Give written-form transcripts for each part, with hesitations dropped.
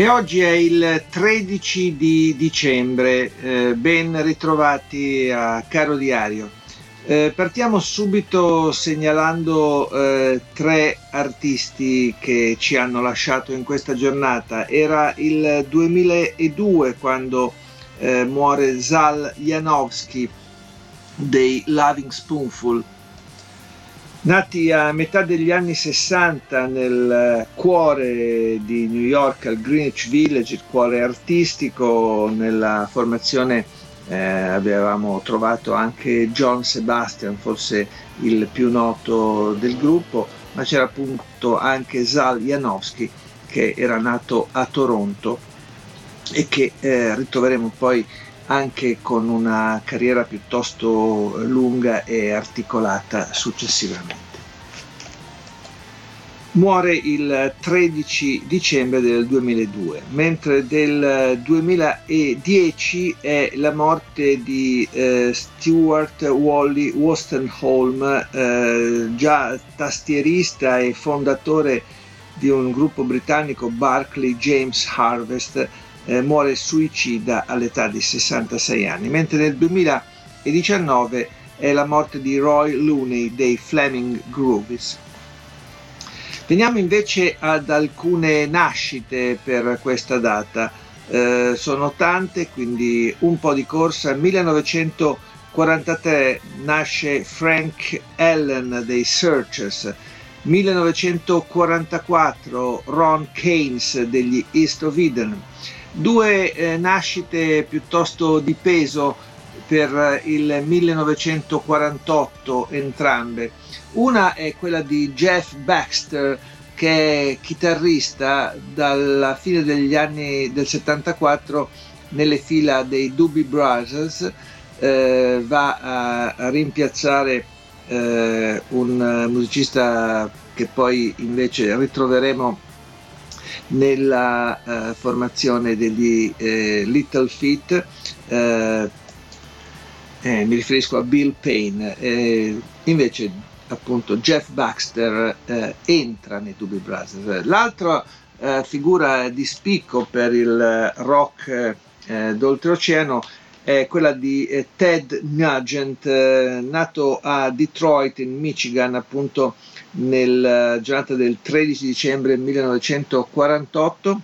E oggi è il 13 di dicembre, ben ritrovati a Caro Diario. Partiamo subito segnalando tre artisti che ci hanno lasciato in questa giornata. Era il 2002 quando muore Zal Yanovsky dei Loving Spoonful. Nati a metà degli anni 60 nel cuore di New York, al Greenwich Village, il cuore artistico, nella formazione avevamo trovato anche John Sebastian, forse il più noto del gruppo, ma c'era appunto anche Zal Yanovsky che era nato a Toronto e che ritroveremo poi anche con una carriera piuttosto lunga e articolata successivamente. Muore il 13 dicembre del 2002, mentre del 2010 è la morte di Stuart Wally Wolstenholme, già tastierista e fondatore di un gruppo britannico, Barclay James Harvest. Muore suicida all'età di 66 anni, mentre nel 2019 è la morte di Roy Loney dei Fleming Groovies. Veniamo invece ad alcune nascite per questa data, sono tante, quindi un po' di corsa. 1943 nasce Frank Allen dei Searchers, 1944 Ron Keynes degli East of Eden. Due nascite piuttosto di peso per il 1948 entrambe. Una è quella di Jeff Baxter, che è chitarrista dalla fine degli anni del 74 nelle fila dei Doobie Brothers, va a rimpiazzare un musicista che poi invece ritroveremo nella formazione degli Little Feat, mi riferisco a Bill Payne. Invece appunto Jeff Baxter entra nei Doobie Brothers. L'altra figura di spicco per il rock d'oltreoceano è quella di Ted Nugent, nato a Detroit in Michigan appunto nella giornata del 13 dicembre 1948,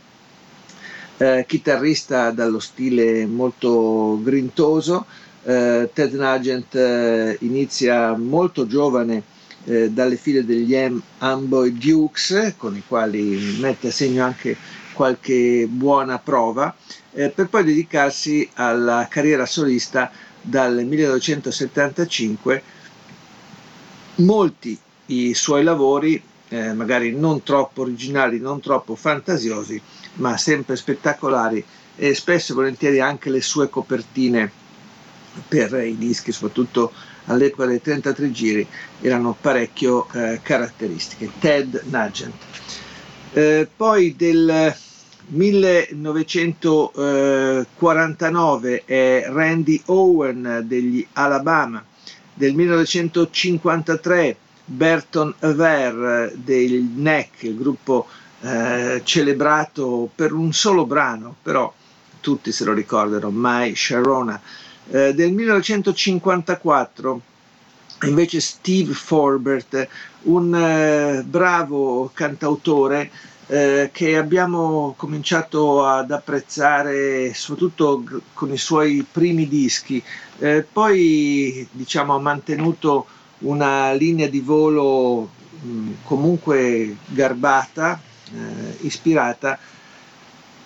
chitarrista dallo stile molto grintoso. Ted Nugent inizia molto giovane dalle file degli Amboy Dukes, con i quali mette a segno anche qualche buona prova, per poi dedicarsi alla carriera solista dal 1975. Molti i suoi lavori, magari non troppo originali, non troppo fantasiosi, ma sempre spettacolari, e spesso e volentieri anche le sue copertine per i dischi, soprattutto all'epoca dei 33 giri, erano parecchio caratteristiche. Ted Nugent. Poi del 1949 è Randy Owen degli Alabama, del 1953 Burton Ver del Neck, il gruppo celebrato per un solo brano, però tutti se lo ricordano, My Sharona. Del 1954 invece Steve Forbert, un bravo cantautore che abbiamo cominciato ad apprezzare soprattutto con i suoi primi dischi, poi diciamo ha mantenuto una linea di volo comunque garbata, ispirata,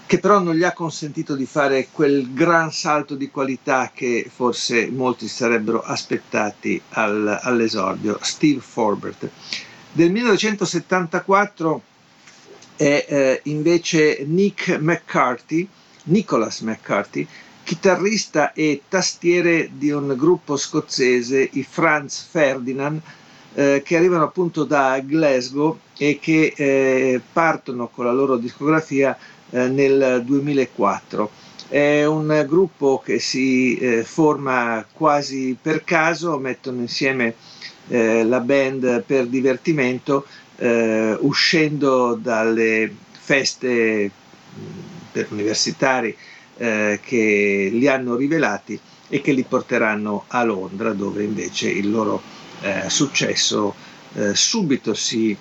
che però non gli ha consentito di fare quel gran salto di qualità che forse molti sarebbero aspettati all'esordio. Steve Forbert. Del 1974 è invece Nicholas McCarthy, chitarrista e tastiere di un gruppo scozzese, i Franz Ferdinand, che arrivano appunto da Glasgow e che partono con la loro discografia nel 2004. È un gruppo che si forma quasi per caso, mettono insieme la band per divertimento, uscendo dalle feste per universitari che li hanno rivelati e che li porteranno a Londra, dove invece il loro successo subito si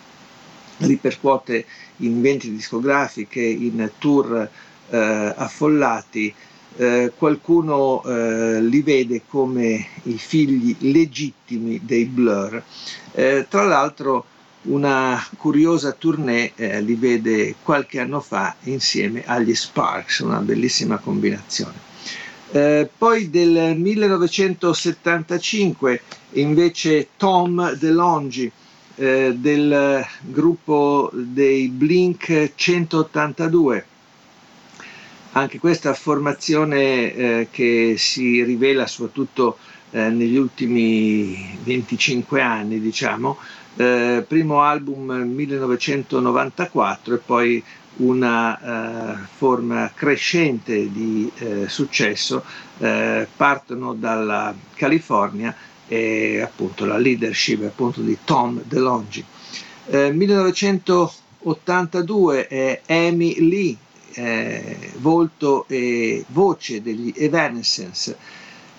ripercuote in vendite discografiche, in tour affollati. Qualcuno li vede come i figli legittimi dei Blur. Tra l'altro una curiosa tournée li vede qualche anno fa insieme agli Sparks, una bellissima combinazione. Poi del 1975 invece Tom DeLonge del gruppo dei Blink 182, anche questa formazione che si rivela soprattutto negli ultimi 25 anni, diciamo. Primo album 1994 e poi una forma crescente di successo. Partono dalla California e appunto la leadership appunto di Tom DeLonge. 1982 è Amy Lee, volto e voce degli Evanescence.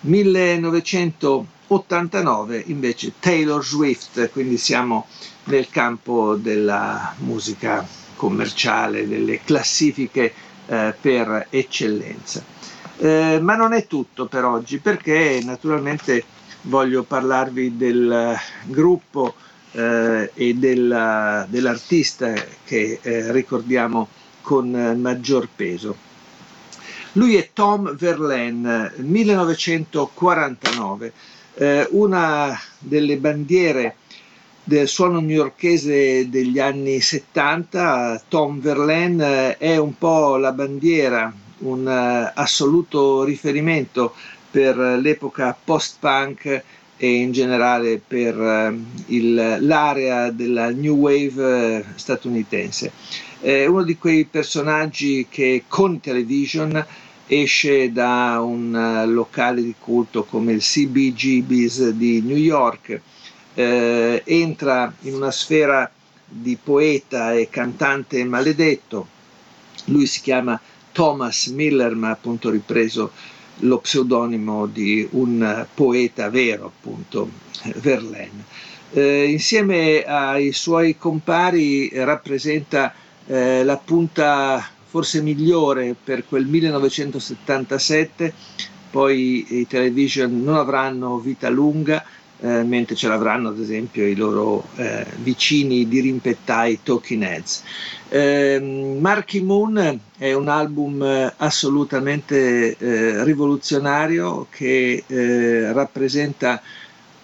1989 invece Taylor Swift, quindi siamo nel campo della musica commerciale, delle classifiche per eccellenza. Ma non è tutto per oggi, perché naturalmente voglio parlarvi del gruppo e dell'artista che ricordiamo con maggior peso. Lui è Tom Verlaine, 1949, una delle bandiere del suono newyorkese degli anni 70. Tom Verlaine è un po' la bandiera, un assoluto riferimento per l'epoca post-punk e in generale per l'area della new wave statunitense. È uno di quei personaggi che con Television esce da un locale di culto come il CBGB's di New York, entra in una sfera di poeta e cantante maledetto. Lui si chiama Thomas Miller, ma appunto ripreso lo pseudonimo di un poeta vero, appunto Verlaine. Insieme ai suoi compari rappresenta la punta forse migliore per quel 1977, poi i Television non avranno vita lunga, mentre ce l'avranno ad esempio i loro vicini dirimpettai Talking Heads. Marquee Moon è un album assolutamente rivoluzionario che rappresenta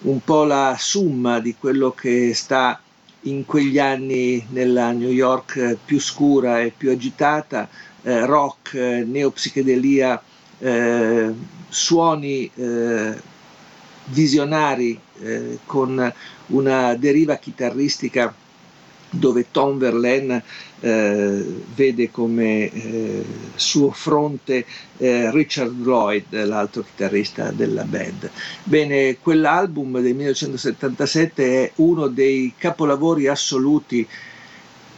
un po' la somma di quello che sta in quegli anni nella New York più scura e più agitata, rock, neopsichedelia, suoni visionari con una deriva chitarristica dove Tom Verlaine vede come suo fronte Richard Lloyd, l'altro chitarrista della band. Bene, quell'album del 1977 è uno dei capolavori assoluti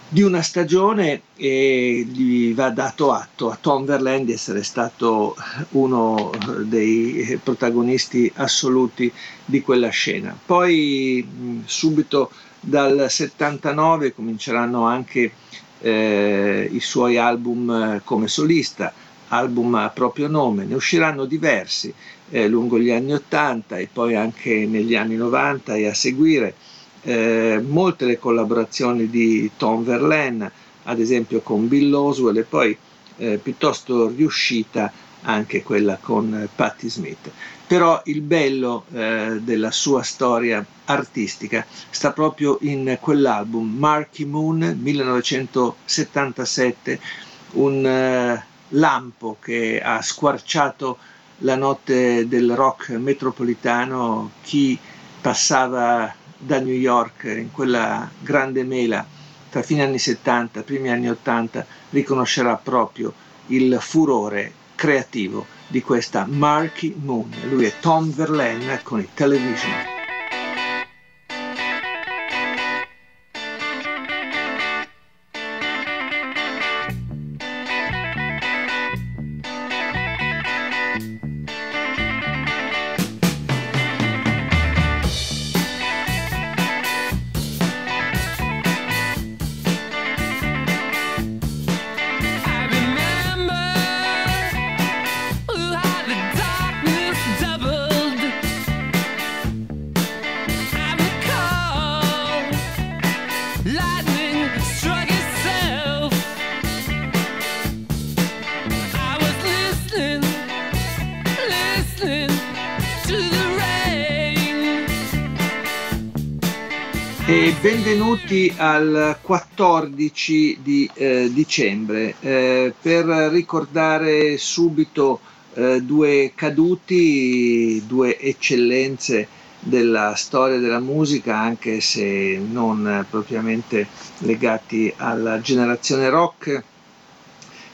di una stagione e gli va dato atto a Tom Verlaine di essere stato uno dei protagonisti assoluti di quella scena. Poi subito dal 79 cominceranno anche i suoi album come solista, album a proprio nome. Ne usciranno diversi lungo gli anni 80 e poi anche negli anni 90 e a seguire. Molte le collaborazioni di Tom Verlaine, ad esempio con Bill Oswald, e poi piuttosto riuscita anche quella con Patti Smith. Però il bello della sua storia artistica sta proprio in quell'album Marquee Moon 1977, un lampo che ha squarciato la notte del rock metropolitano. Chi passava da New York in quella grande mela tra fine anni 70 e primi anni 80 riconoscerà proprio il furore creativo di questa Marquee Moon. Lui è Tom Verlaine con i Television. Benvenuti al 14 di dicembre per ricordare subito due caduti, due eccellenze della storia della musica, anche se non propriamente legati alla generazione rock.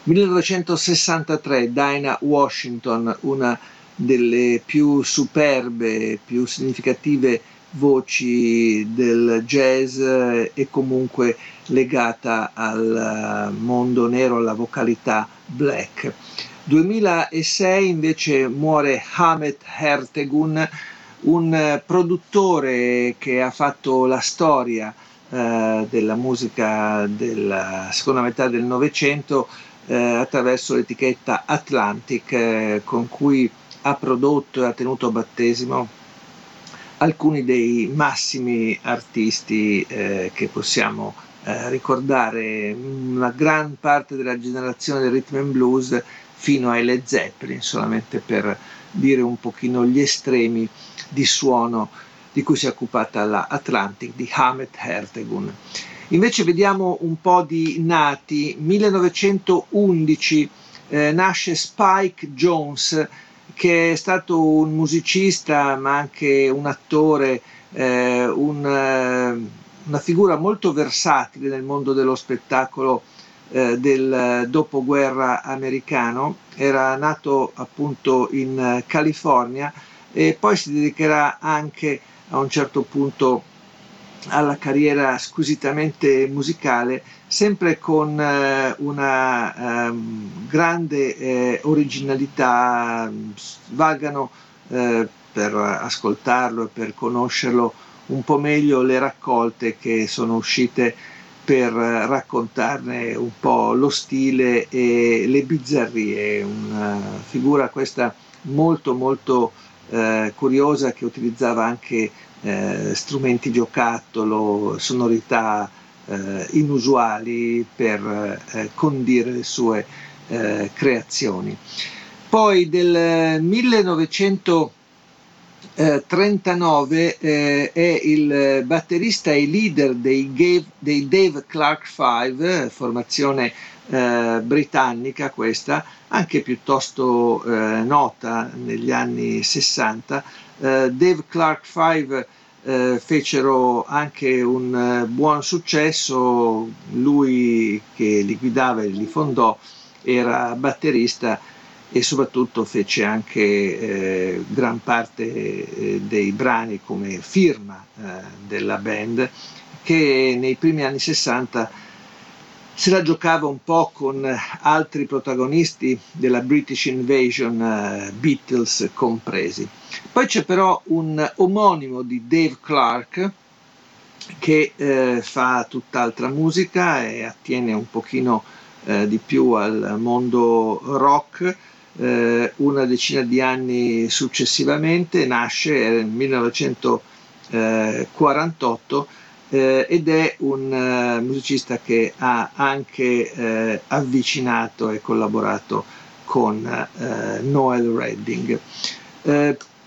1963 Dinah Washington, una delle più superbe, più significative voci del jazz e comunque legata al mondo nero, alla vocalità black. 2006 invece muore Ahmet Ertegun, un produttore che ha fatto la storia della musica della seconda metà del Novecento attraverso l'etichetta Atlantic, con cui ha prodotto e ha tenuto a battesimo alcuni dei massimi artisti che possiamo ricordare, una gran parte della generazione del rhythm and blues fino ai Led Zeppelin, solamente per dire un pochino gli estremi di suono di cui si è occupata la Atlantic di Ahmet Ertegun. Invece vediamo un po' di nati. 1911 nasce Spike Jonze, che è stato un musicista ma anche un attore, una figura molto versatile nel mondo dello spettacolo del dopoguerra americano. Era nato appunto in California e poi si dedicherà anche a un certo punto alla carriera squisitamente musicale, sempre con una grande originalità. Valgano per ascoltarlo e per conoscerlo un po' meglio le raccolte che sono uscite per raccontarne un po' lo stile e le bizzarrie. Una figura questa molto molto curiosa, che utilizzava anche strumenti giocattolo, sonorità inusuali per condire le sue creazioni. Poi del 1939 è il batterista e leader dei Dave Clark Five, formazione britannica questa, anche piuttosto nota negli anni 60. Dave Clark Five fecero anche un buon successo. Lui che li guidava e li fondò era batterista e soprattutto fece anche gran parte dei brani come firma della band, che nei primi anni 60 se la giocava un po' con altri protagonisti della British Invasion, Beatles compresi. Poi c'è però un omonimo di Dave Clark che fa tutt'altra musica e attiene un pochino di più al mondo rock. Una decina di anni successivamente nasce nel 1948 ed è un musicista che ha anche avvicinato e collaborato con Noel Redding.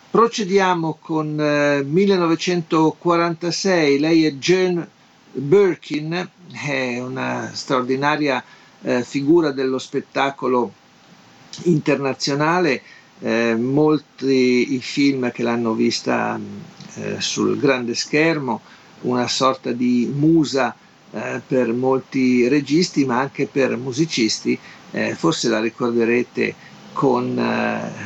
Procediamo con 1946, lei è Jane Birkin, è una straordinaria figura dello spettacolo internazionale, molti i film che l'hanno vista sul grande schermo, una sorta di musa per molti registi ma anche per musicisti, forse la ricorderete con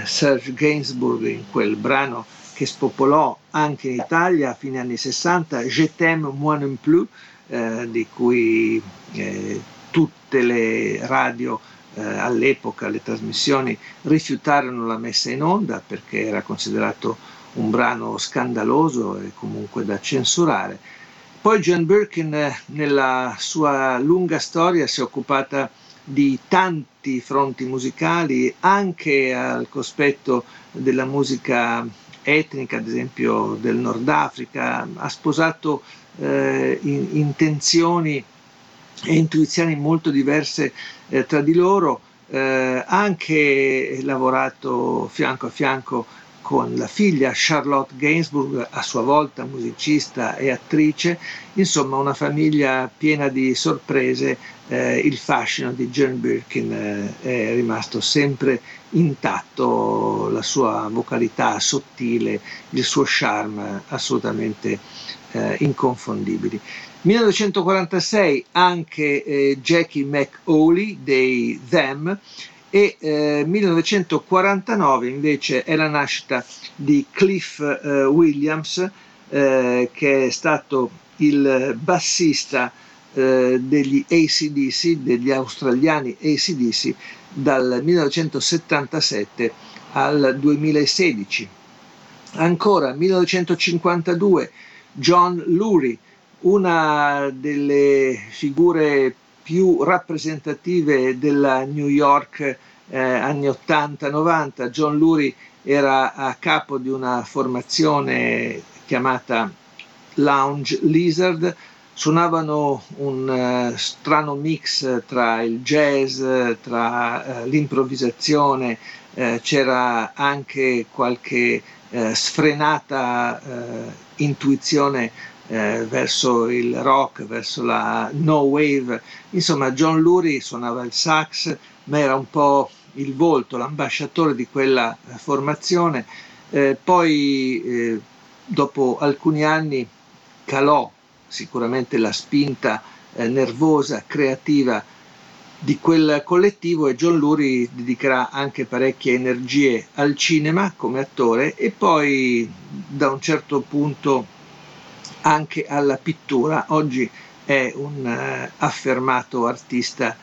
Serge Gainsbourg in quel brano che spopolò anche in Italia a fine anni 60, Je t'aime moi non plus, di cui tutte le radio all'epoca, le trasmissioni, rifiutarono la messa in onda perché era considerato un brano scandaloso e comunque da censurare. Poi Jane Birkin nella sua lunga storia si è occupata di tanti fronti musicali, anche al cospetto della musica etnica, ad esempio del Nord Africa, ha sposato intenzioni e intuizioni molto diverse tra di loro, anche lavorato fianco a fianco con la figlia Charlotte Gainsbourg, a sua volta musicista e attrice, insomma una famiglia piena di sorprese. Il fascino di Jane Birkin è rimasto sempre intatto, la sua vocalità sottile, il suo charme assolutamente inconfondibili. 1946 anche Jackie McAuley dei Them, e 1949 invece è la nascita di Cliff Williams, che è stato il bassista degli AC/DC, degli australiani AC/DC, dal 1977 al 2016. Ancora 1952 John Lurie, una delle figure più rappresentative della New York anni 80-90. John Lurie era a capo di una formazione chiamata Lounge Lizard, suonavano un strano mix tra il jazz, tra l'improvvisazione, c'era anche qualche sfrenata intuizione verso il rock, verso la no wave. Insomma, John Lurie suonava il sax, ma era un po' il volto, l'ambasciatore di quella formazione. Poi dopo alcuni anni calò sicuramente la spinta nervosa, creativa di quel collettivo, e John Lurie dedicherà anche parecchie energie al cinema come attore e poi da un certo punto anche alla pittura. Oggi è un affermato artista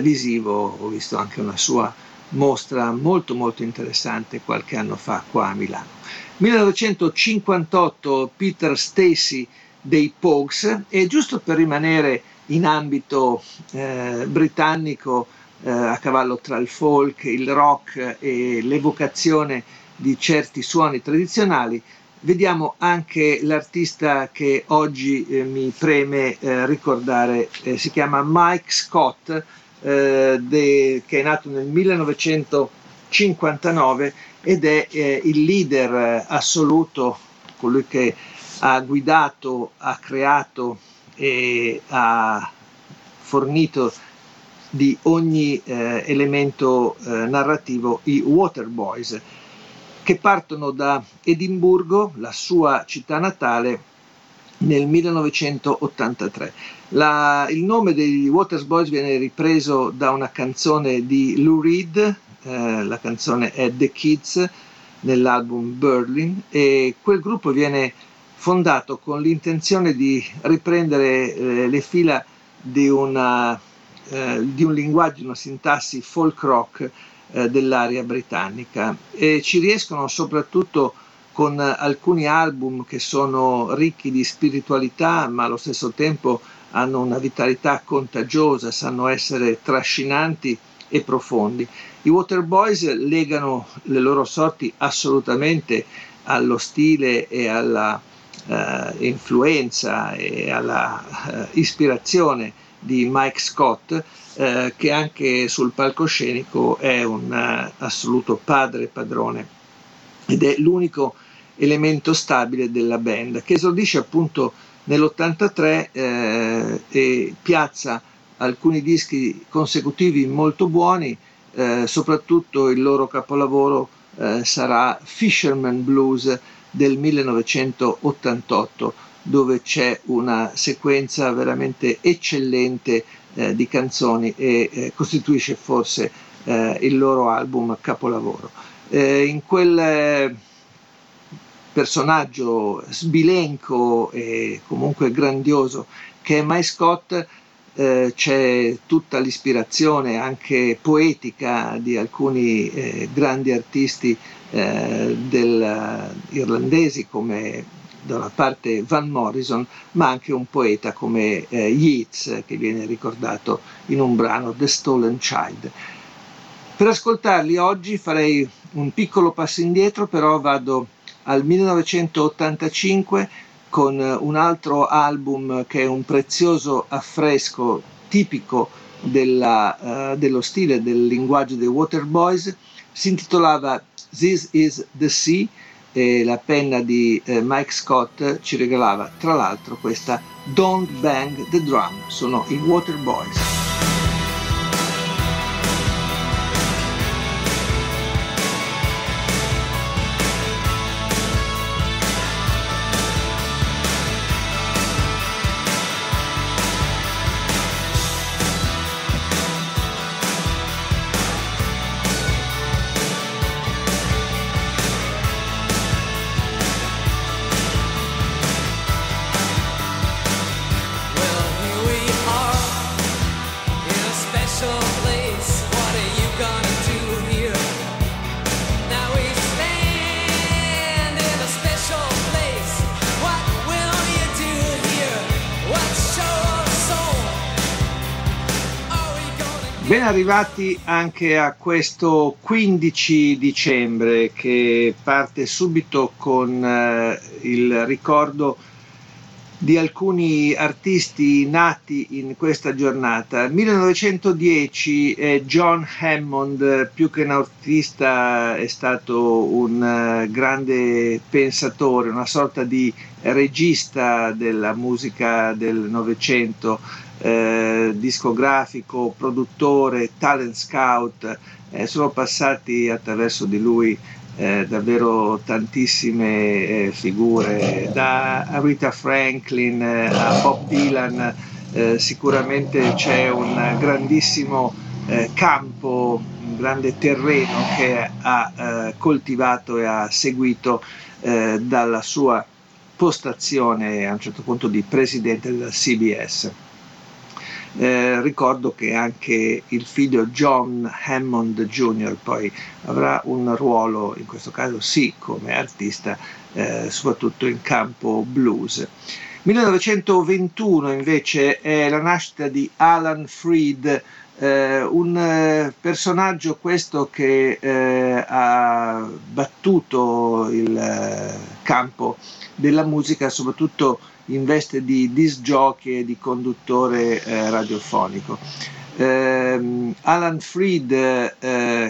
visivo, ho visto anche una sua mostra molto molto interessante qualche anno fa qua a Milano. 1958 Peter Stacy dei Pogues, e giusto per rimanere in ambito britannico, a cavallo tra il folk, il rock e l'evocazione di certi suoni tradizionali, vediamo anche l'artista che oggi mi preme ricordare, si chiama Mike Scott, che è nato nel 1959 ed è il leader assoluto, colui che ha guidato, ha creato e ha fornito di ogni elemento narrativo i Waterboys, che partono da Edimburgo, la sua città natale, nel 1983. Il nome degli Waterboys viene ripreso da una canzone di Lou Reed, la canzone è The Kids, nell'album Berlin, e quel gruppo viene fondato con l'intenzione di riprendere le fila di un linguaggio, una sintassi folk rock dell'area britannica, e ci riescono soprattutto con alcuni album che sono ricchi di spiritualità ma allo stesso tempo hanno una vitalità contagiosa, sanno essere trascinanti e profondi. I Waterboys legano le loro sorti assolutamente allo stile e alla influenza e alla ispirazione di Mike Scott, che anche sul palcoscenico è un assoluto padre padrone ed è l'unico elemento stabile della band, che esordisce appunto nell'83 e piazza alcuni dischi consecutivi molto buoni, soprattutto il loro capolavoro sarà Fisherman Blues del 1988, dove c'è una sequenza veramente eccellente di canzoni e costituisce forse il loro album capolavoro. In quel personaggio sbilenco e comunque grandioso che è Mike Scott c'è tutta l'ispirazione anche poetica di alcuni grandi artisti irlandesi, come da una parte Van Morrison, ma anche un poeta come Yeats, che viene ricordato in un brano, The Stolen Child. Per ascoltarli oggi farei un piccolo passo indietro, però vado al 1985 con un altro album che è un prezioso affresco tipico dello stile, del linguaggio dei Waterboys. Si intitolava This is the Sea e la penna di Mike Scott ci regalava tra l'altro questa Don't Bang the Drum. Sono i Waterboys. Ben arrivati anche a questo 15 dicembre che parte subito con il ricordo di alcuni artisti nati in questa giornata. 1910 John Hammond, più che un artista è stato un grande pensatore, una sorta di regista della musica del Novecento. Discografico, produttore, talent scout, sono passati attraverso di lui davvero tantissime figure, da Aretha Franklin a Bob Dylan. Sicuramente c'è un grandissimo campo, un grande terreno che ha coltivato e ha seguito dalla sua postazione a un certo punto di presidente della CBS. Ricordo che anche il figlio John Hammond Jr. poi avrà un ruolo, in questo caso sì, come artista, soprattutto in campo blues. 1921 invece è la nascita di Alan Freed, un personaggio questo che ha battuto il campo della musica, soprattutto in veste di disc jockey e di conduttore radiofonico. Alan Freed,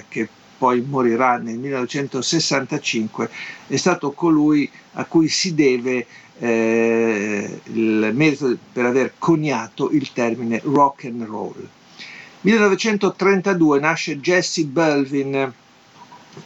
che poi morirà nel 1965, è stato colui a cui si deve il merito per aver coniato il termine rock and roll. 1932 nasce Jesse Belvin,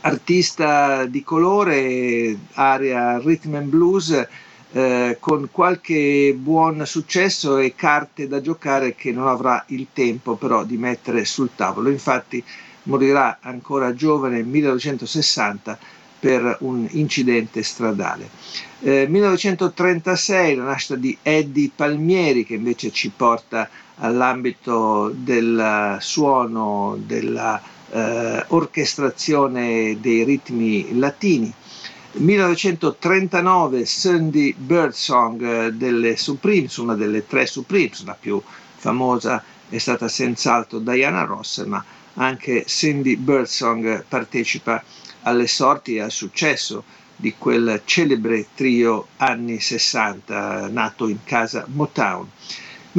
artista di colore, area rhythm and blues, con qualche buon successo e carte da giocare che non avrà il tempo però di mettere sul tavolo. Infatti morirà ancora giovane nel 1960 per un incidente stradale. 1936 la nascita di Eddie Palmieri, che invece ci porta all'ambito del suono, della orchestrazione dei ritmi latini. 1939 Sunday Birdsong delle Supremes, una delle tre Supremes, la più famosa è stata senz'altro Diana Ross, ma anche Sunday Birdsong partecipa alle sorti e al successo di quel celebre trio anni 60 nato in casa Motown.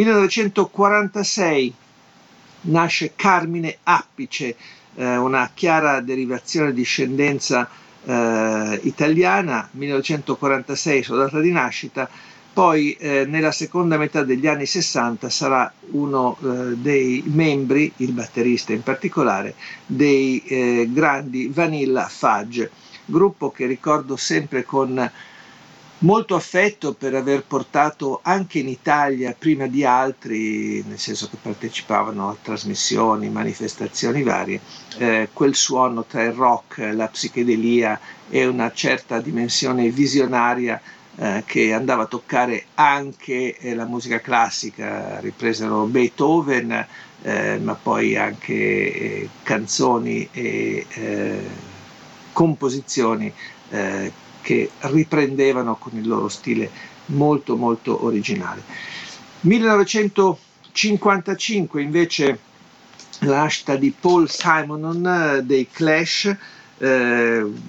1946 nasce Carmine Appice, una chiara derivazione di discendenza italiana, 1946 sua data di nascita. Poi nella seconda metà degli anni 60 sarà uno dei membri, il batterista in particolare, dei grandi Vanilla Fudge, gruppo che ricordo sempre con molto affetto per aver portato anche in Italia prima di altri, nel senso che partecipavano a trasmissioni, manifestazioni varie, quel suono tra il rock, la psichedelia e una certa dimensione visionaria che andava a toccare anche la musica classica. Ripresero Beethoven, ma poi anche canzoni e composizioni che riprendevano con il loro stile molto molto originale. 1955 invece la nascita di Paul Simonon dei Clash,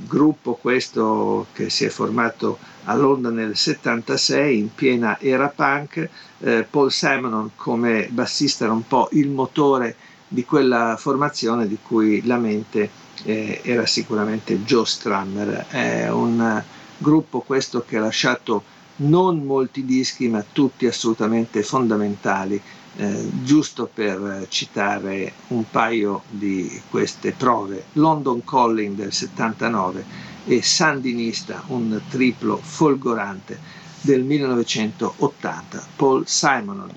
gruppo questo che si è formato a Londra nel 76 in piena era punk. Paul Simonon come bassista era un po' il motore di quella formazione di cui la mente era sicuramente Joe Strummer. È un gruppo questo che ha lasciato non molti dischi ma tutti assolutamente fondamentali, giusto per citare un paio di queste prove: London Calling del 79 e Sandinista, un triplo folgorante del 1980, Paul Simonon,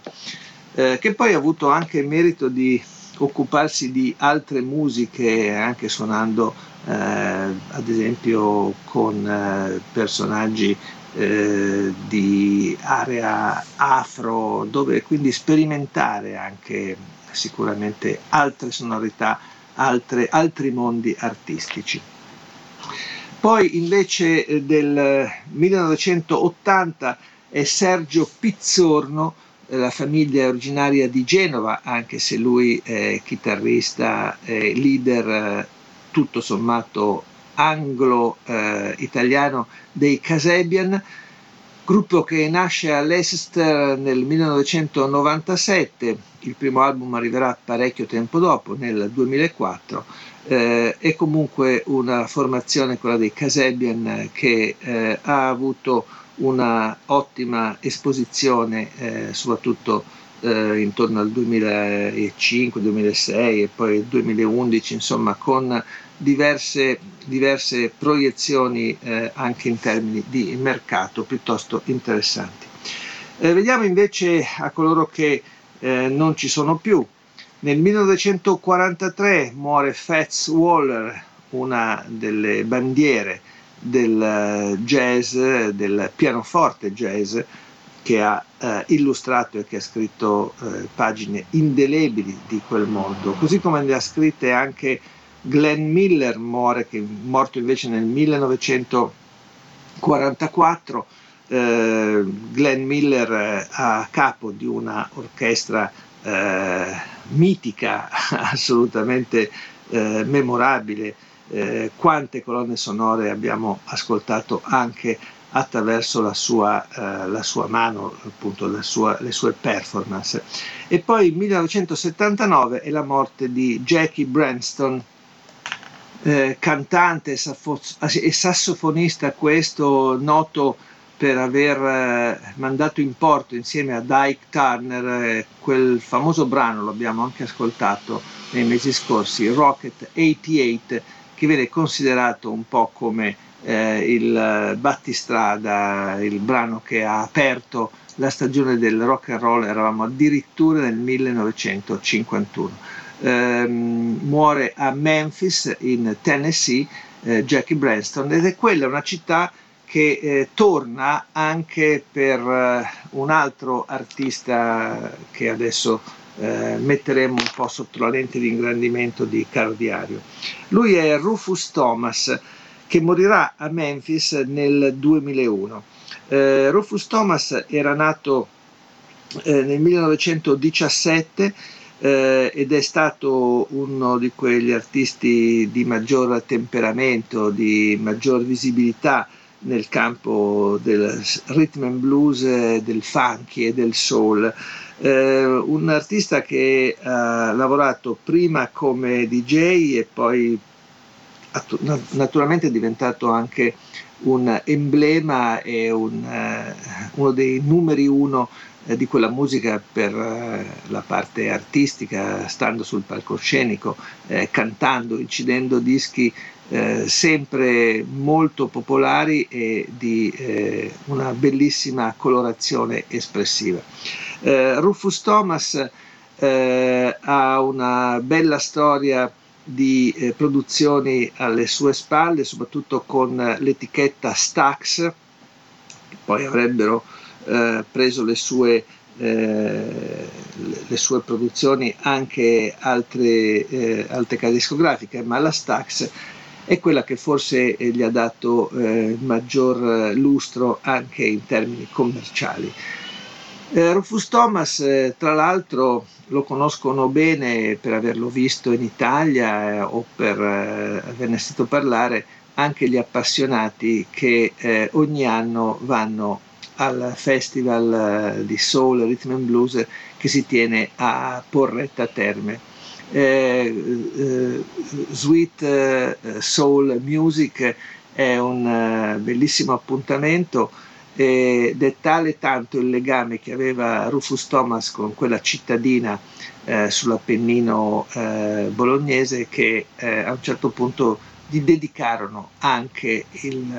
che poi ha avuto anche il merito di occuparsi di altre musiche, anche suonando ad esempio con personaggi di area afro, dove quindi sperimentare anche sicuramente altre sonorità, altri mondi artistici. Poi invece del 1980 è Sergio Pizzorno. La famiglia è originaria di Genova, anche se lui è chitarrista, leader tutto sommato anglo-italiano dei Kasabian, gruppo che nasce a Leicester nel 1997, il primo album arriverà parecchio tempo dopo, nel 2004, è comunque una formazione, quella dei Kasabian, che ha avuto una ottima esposizione soprattutto intorno al 2005, 2006 e poi 2011, insomma con diverse proiezioni anche in termini di mercato piuttosto interessanti. Vediamo invece a coloro che non ci sono più. Nel 1943 muore Fats Waller, una delle bandiere del jazz, del pianoforte jazz, che ha illustrato e che ha scritto pagine indelebili di quel mondo, così come ne ha scritte anche Glenn Miller, morto invece nel 1944. Glenn Miller a capo di una orchestra mitica, assolutamente memorabile. Quante colonne sonore abbiamo ascoltato anche attraverso la sua mano, appunto le sue performance. E poi 1979 è la morte di Jackie Branston, cantante e sassofonista, questo noto per aver mandato in porto insieme a Ike Turner quel famoso brano, l'abbiamo anche ascoltato nei mesi scorsi, Rocket 88, che viene considerato un po' come il battistrada, il brano che ha aperto la stagione del rock and roll. Eravamo addirittura nel 1951. Muore a Memphis in Tennessee Jackie Branston, ed è quella una città che torna anche per un altro artista che adesso metteremo un po' sotto la lente di ingrandimento di Caro Diario. Lui è Rufus Thomas, che morirà a Memphis nel 2001. Rufus Thomas era nato nel 1917 ed è stato uno di quegli artisti di maggior temperamento, di maggior visibilità nel campo del rhythm and blues, del funky e del soul. Un artista che ha lavorato prima come DJ e poi naturalmente è diventato anche un emblema e uno dei numeri uno di quella musica per la parte artistica, stando sul palcoscenico, cantando, incidendo dischi sempre molto popolari e di una bellissima colorazione espressiva. Rufus Thomas ha una bella storia di produzioni alle sue spalle, soprattutto con l'etichetta Stax, che poi avrebbero preso le sue produzioni anche altre case discografiche, ma la Stax è quella che forse gli ha dato maggior lustro anche in termini commerciali. Rufus Thomas, tra l'altro, lo conoscono bene per averlo visto in Italia o per averne sentito parlare anche gli appassionati che ogni anno vanno al festival di soul, rhythm and blues, che si tiene a Porretta Terme. Sweet Soul Music è un bellissimo appuntamento ed è tale tanto il legame che aveva Rufus Thomas con quella cittadina sull'Appennino bolognese che a un certo punto gli dedicarono anche i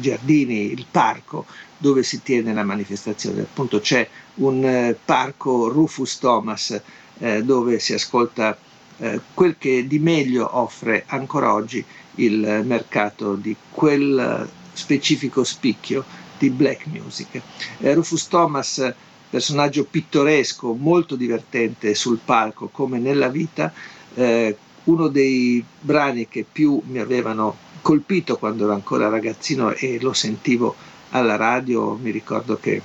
giardini, il parco dove si tiene la manifestazione. Appunto c'è un parco Rufus Thomas dove si ascolta quel che di meglio offre ancora oggi il mercato di quel specifico spicchio di black music. Rufus Thomas, personaggio pittoresco, molto divertente sul palco come nella vita, uno dei brani che più mi avevano colpito quando ero ancora ragazzino e lo sentivo alla radio. Mi ricordo che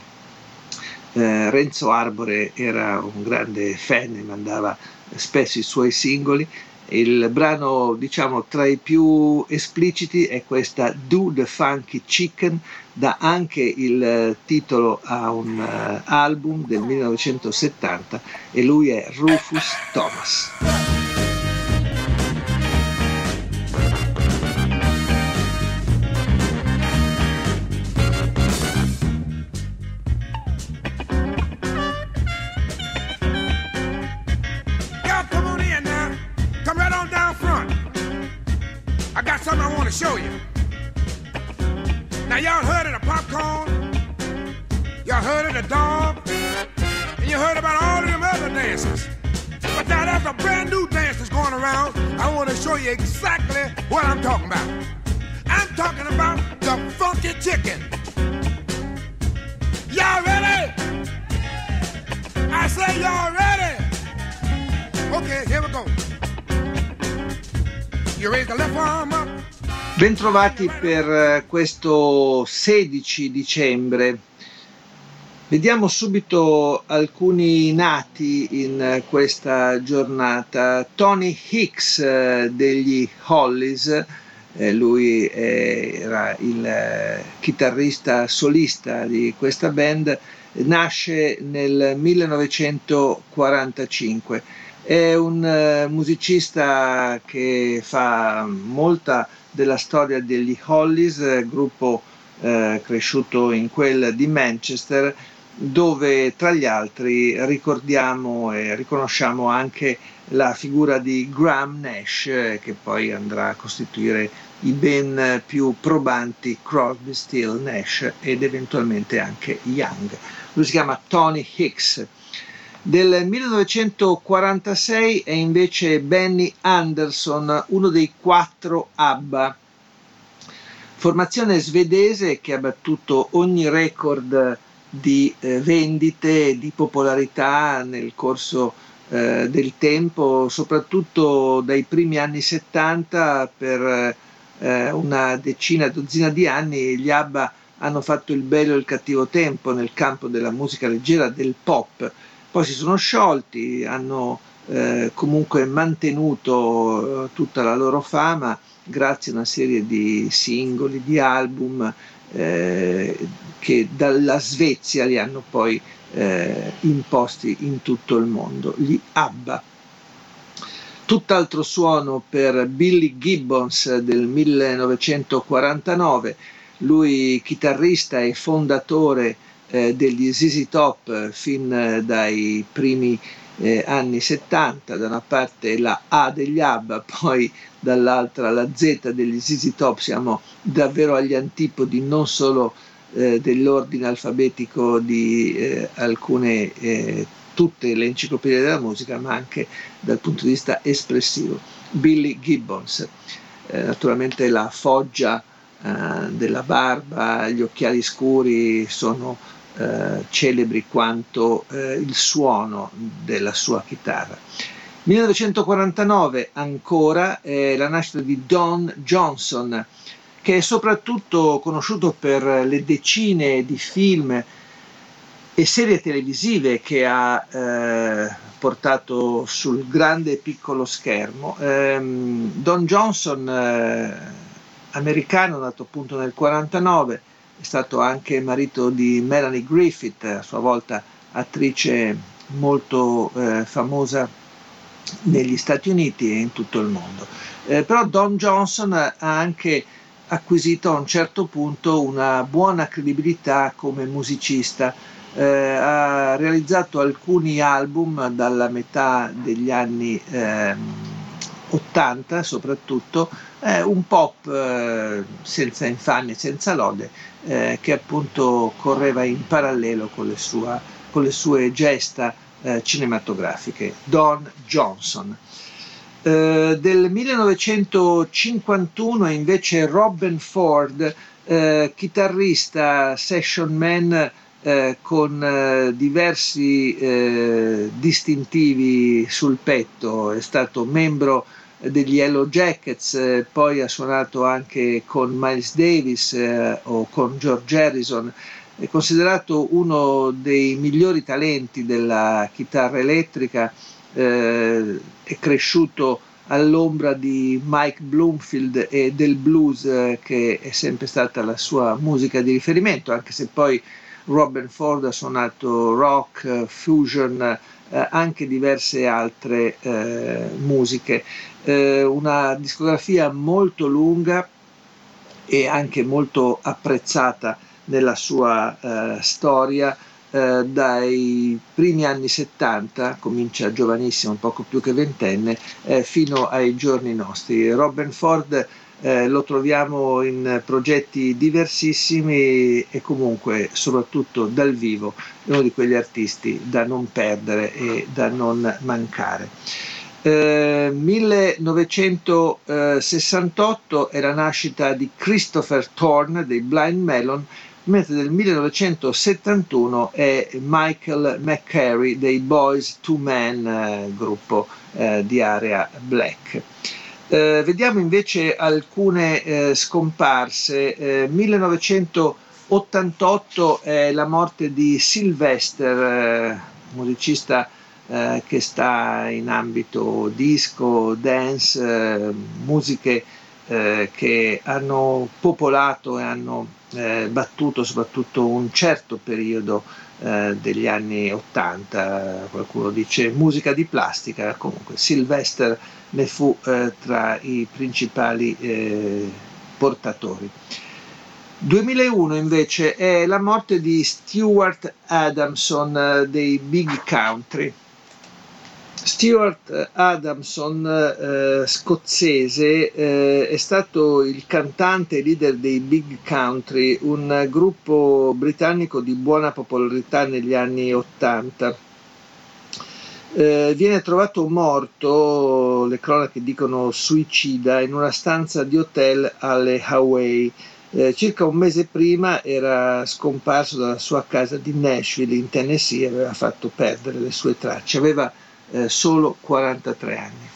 Renzo Arbore era un grande fan e mandava spesso i suoi singoli. Il brano, diciamo, tra i più espliciti è questa Do the Funky Chicken, dà anche il titolo a un album del 1970 e lui è Rufus Thomas. Show you. Now y'all heard of the popcorn, y'all heard of the dog, and you heard about all of them other dances. But now there's a brand new dance that's going around. I want to show you exactly what I'm talking about. I'm talking about the funky chicken. Y'all ready? I say y'all ready? Okay, here we go. You raise the left arm up. Bentrovati per questo 16 dicembre. Vediamo subito alcuni nati in questa giornata. Tony Hicks degli Hollies, lui era il chitarrista solista di questa band, nasce nel 1945. È un musicista che fa molta della storia degli Hollies, gruppo cresciuto in quel di Manchester, dove tra gli altri ricordiamo e riconosciamo anche la figura di Graham Nash, che poi andrà a costituire i ben più probanti Crosby, Still, Nash ed eventualmente anche Young. Lui si chiama Tony Hicks. Del 1946 è invece Benny Andersson, uno dei 4 ABBA, formazione svedese che ha battuto ogni record di vendite, di popolarità nel corso del tempo, soprattutto dai primi anni 70 per una dozzina di anni. Gli ABBA hanno fatto il bello e il cattivo tempo nel campo della musica leggera, del pop. Poi si sono sciolti, hanno comunque mantenuto tutta la loro fama grazie a una serie di singoli, di album che dalla Svezia li hanno poi imposti in tutto il mondo, gli ABBA. Tutt'altro suono per Billy Gibbons del 1949, lui chitarrista e fondatore degli ZZ Top fin dai primi anni 70, da una parte la A degli ABBA, poi dall'altra la Z degli ZZ Top, siamo davvero agli antipodi non solo dell'ordine alfabetico di alcune tutte le enciclopedie della musica, ma anche dal punto di vista espressivo. Billy Gibbons, naturalmente la foggia della barba, gli occhiali scuri sono celebri quanto il suono della sua chitarra. 1949 ancora è la nascita di Don Johnson, che è soprattutto conosciuto per le decine di film e serie televisive che ha portato sul grande e piccolo schermo. Don Johnson, americano, nato appunto nel 49, è stato anche marito di Melanie Griffith, a sua volta attrice molto famosa negli Stati Uniti e in tutto il mondo. Però Don Johnson ha anche acquisito a un certo punto una buona credibilità come musicista. Ha realizzato alcuni album dalla metà degli anni 80, soprattutto un pop senza infamia, senza lode, che appunto correva in parallelo con le sue gesta cinematografiche. Don Johnson. Del 1951 invece Robin Ford, chitarrista session man con diversi distintivi sul petto, è stato membro degli Yellow Jackets, poi ha suonato anche con Miles Davis o con George Harrison. È considerato uno dei migliori talenti della chitarra elettrica, è cresciuto all'ombra di Mike Bloomfield e del blues, che è sempre stata la sua musica di riferimento, anche se poi Robin Ford ha suonato rock, fusion, anche diverse altre musiche. Una discografia molto lunga e anche molto apprezzata nella sua storia. Dai primi anni 70, comincia giovanissimo, poco più che ventenne, fino ai giorni nostri. Robin Ford lo troviamo in progetti diversissimi e comunque, soprattutto dal vivo, è uno di quegli artisti da non perdere e da non mancare. 1968 è la nascita di Christopher Thorne dei Blind Melon, mentre del 1971 è Michael McCary dei Boys to Men, gruppo di area black. Vediamo invece alcune scomparse. 1988 è la morte di Sylvester, musicista che sta in ambito disco, dance, musiche che hanno popolato e hanno battuto soprattutto un certo periodo degli anni 80, qualcuno dice musica di plastica. Comunque Sylvester ne fu tra i principali portatori. 2001 invece è la morte di Stuart Adamson dei Big Country. Stuart Adamson, scozzese, è stato il cantante e leader dei Big Country, un gruppo britannico di buona popolarità negli anni 80. Viene trovato morto, le cronache dicono suicida, in una stanza di hotel alle Hawaii. Circa un mese prima era scomparso dalla sua casa di Nashville in Tennessee e aveva fatto perdere le sue tracce. Aveva solo 43 anni.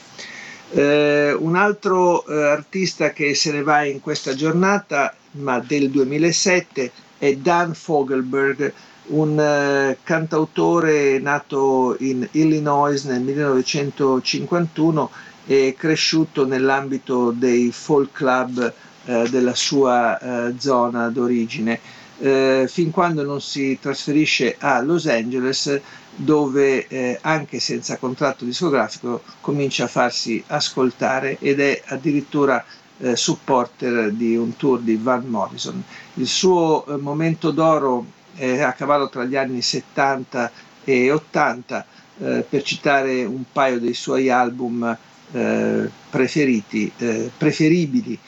Un altro artista che se ne va in questa giornata, ma del 2007, è Dan Fogelberg, un cantautore nato in Illinois nel 1951 e cresciuto nell'ambito dei folk club della sua zona d'origine, fin quando non si trasferisce a Los Angeles, dove anche senza contratto discografico comincia a farsi ascoltare ed è addirittura supporter di un tour di Van Morrison. Il suo momento d'oro a cavallo tra gli anni 70 e 80, per citare un paio dei suoi album preferibili,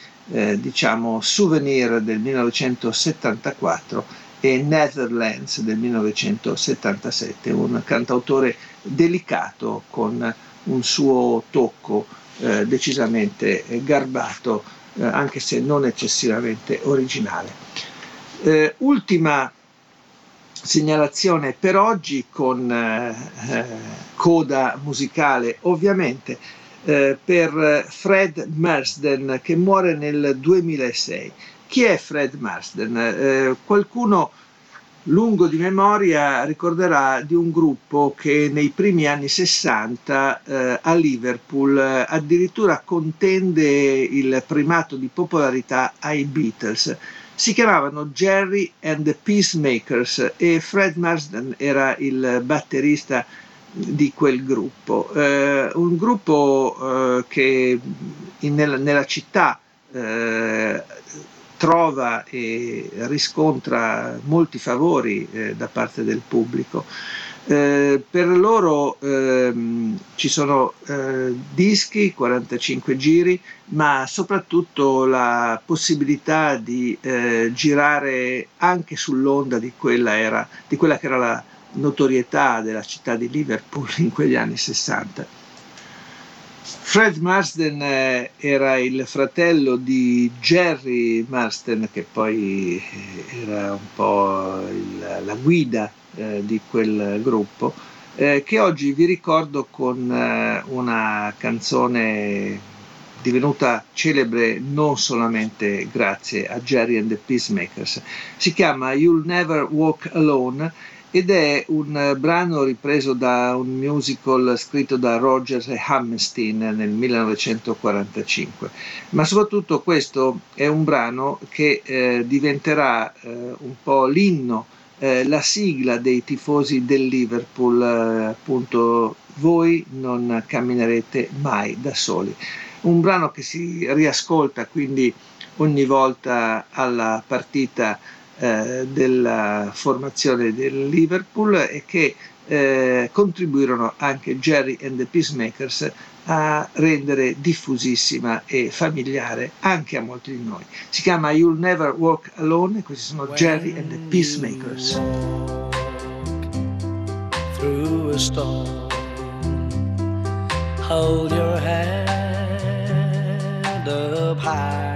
diciamo Souvenir del 1974 e Netherlands del 1977, un cantautore delicato con un suo tocco decisamente garbato, anche se non eccessivamente originale. Ultima segnalazione per oggi, con coda musicale ovviamente, per Fred Marsden, che muore nel 2006. Chi è Fred Marsden? Qualcuno lungo di memoria ricorderà di un gruppo che nei primi anni 60 a Liverpool addirittura contende il primato di popolarità ai Beatles. Si chiamavano Jerry and the Peacemakers e Fred Marsden era il batterista di quel gruppo. Un gruppo che nella città trova e riscontra molti favori da parte del pubblico. Per loro ci sono dischi, 45 giri, ma soprattutto la possibilità di girare anche sull'onda di quella che era la notorietà della città di Liverpool in quegli anni 60. Fred Marsden era il fratello di Jerry Marsden, che poi era un po' la guida di quel gruppo, che oggi vi ricordo con una canzone divenuta celebre non solamente grazie a Jerry and the Peacemakers. Si chiama You'll Never Walk Alone ed è un brano ripreso da un musical scritto da Rodgers e Hammerstein nel 1945, ma soprattutto questo è un brano che diventerà un po' l'inno, la sigla dei tifosi del Liverpool, appunto, voi non camminerete mai da soli. Un brano che si riascolta quindi ogni volta alla partita della formazione del Liverpool e che contribuirono anche Jerry and the Peacemakers a rendere diffusissima e familiare anche a molti di noi. Si chiama You'll Never Walk Alone e questi sono Jerry and the Peacemakers. Through a storm, hold your head up high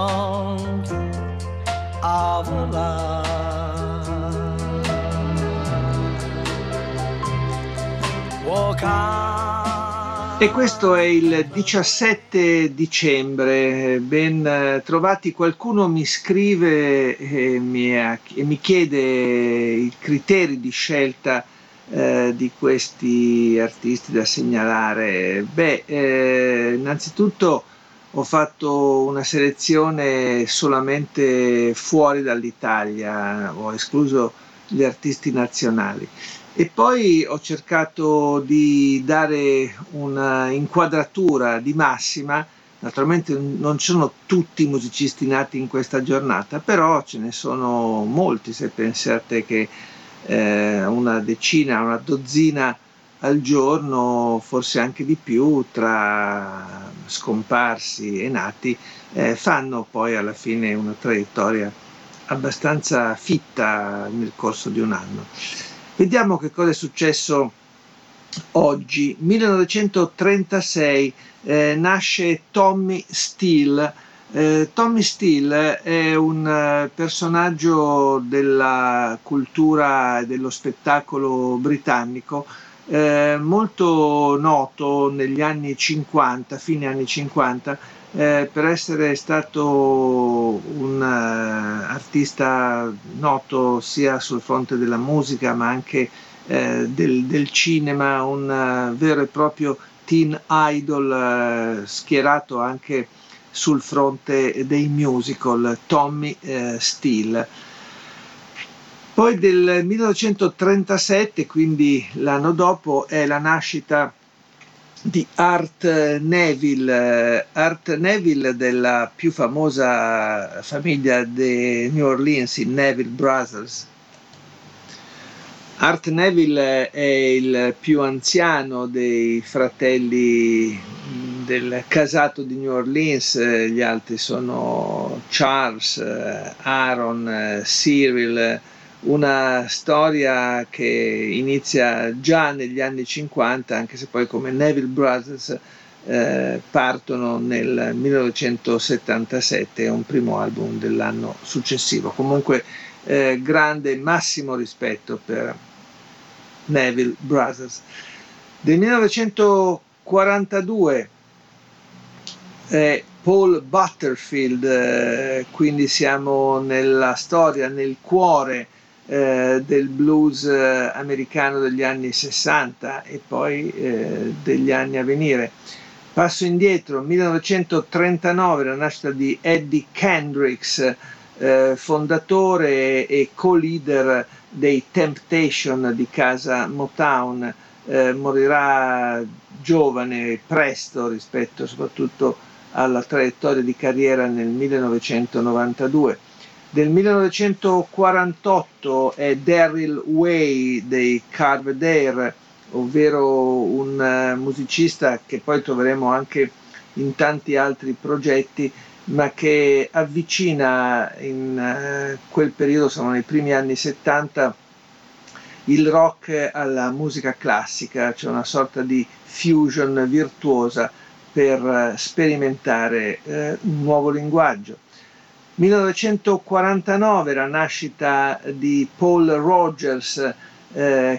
of the lark. Walk on. E questo è il 17 dicembre, ben trovati. Qualcuno mi scrive e mi chiede i criteri di scelta di questi artisti da segnalare. Innanzitutto ho fatto una selezione solamente fuori dall'Italia, ho escluso gli artisti nazionali. E poi ho cercato di dare una inquadratura di massima. Naturalmente non ci sono tutti i musicisti nati in questa giornata, però ce ne sono molti, se pensate che una decina, una dozzina al giorno, forse anche di più, tra scomparsi e nati, fanno poi alla fine una traiettoria abbastanza fitta nel corso di un anno. Vediamo che cosa è successo oggi. 1936 nasce Tommy Steele. Tommy Steele è un personaggio della cultura e dello spettacolo britannico molto noto negli anni 50, fine anni 50, per essere stato un artista noto sia sul fronte della musica ma anche del cinema, un vero e proprio teen idol schierato anche sul fronte dei musical, Tommy Steele. Poi del 1937, quindi l'anno dopo, è la nascita di Art Neville, Art Neville della più famosa famiglia di New Orleans, i Neville Brothers. Art Neville è il più anziano dei fratelli del casato di New Orleans, gli altri sono Charles, Aaron, Cyril, una storia che inizia già negli anni 50, anche se poi come Neville Brothers partono nel 1977, un primo album dell'anno successivo. Comunque grande e massimo rispetto per Neville Brothers. Del 1942 Paul Butterfield, quindi siamo nella storia, nel cuore del blues americano degli anni 60 e poi degli anni a venire. Passo indietro, 1939, la nascita di Eddie Kendricks, fondatore e co-leader dei Temptation di casa Motown. Morirà giovane, presto rispetto soprattutto alla traiettoria di carriera, nel 1992. Del 1948 è Daryl Way dei Carvedere, ovvero un musicista che poi troveremo anche in tanti altri progetti, ma che avvicina in quel periodo, sono nei primi anni 70, il rock alla musica classica, cioè una sorta di fusion virtuosa per sperimentare un nuovo linguaggio. 1949, la nascita di Paul Rogers,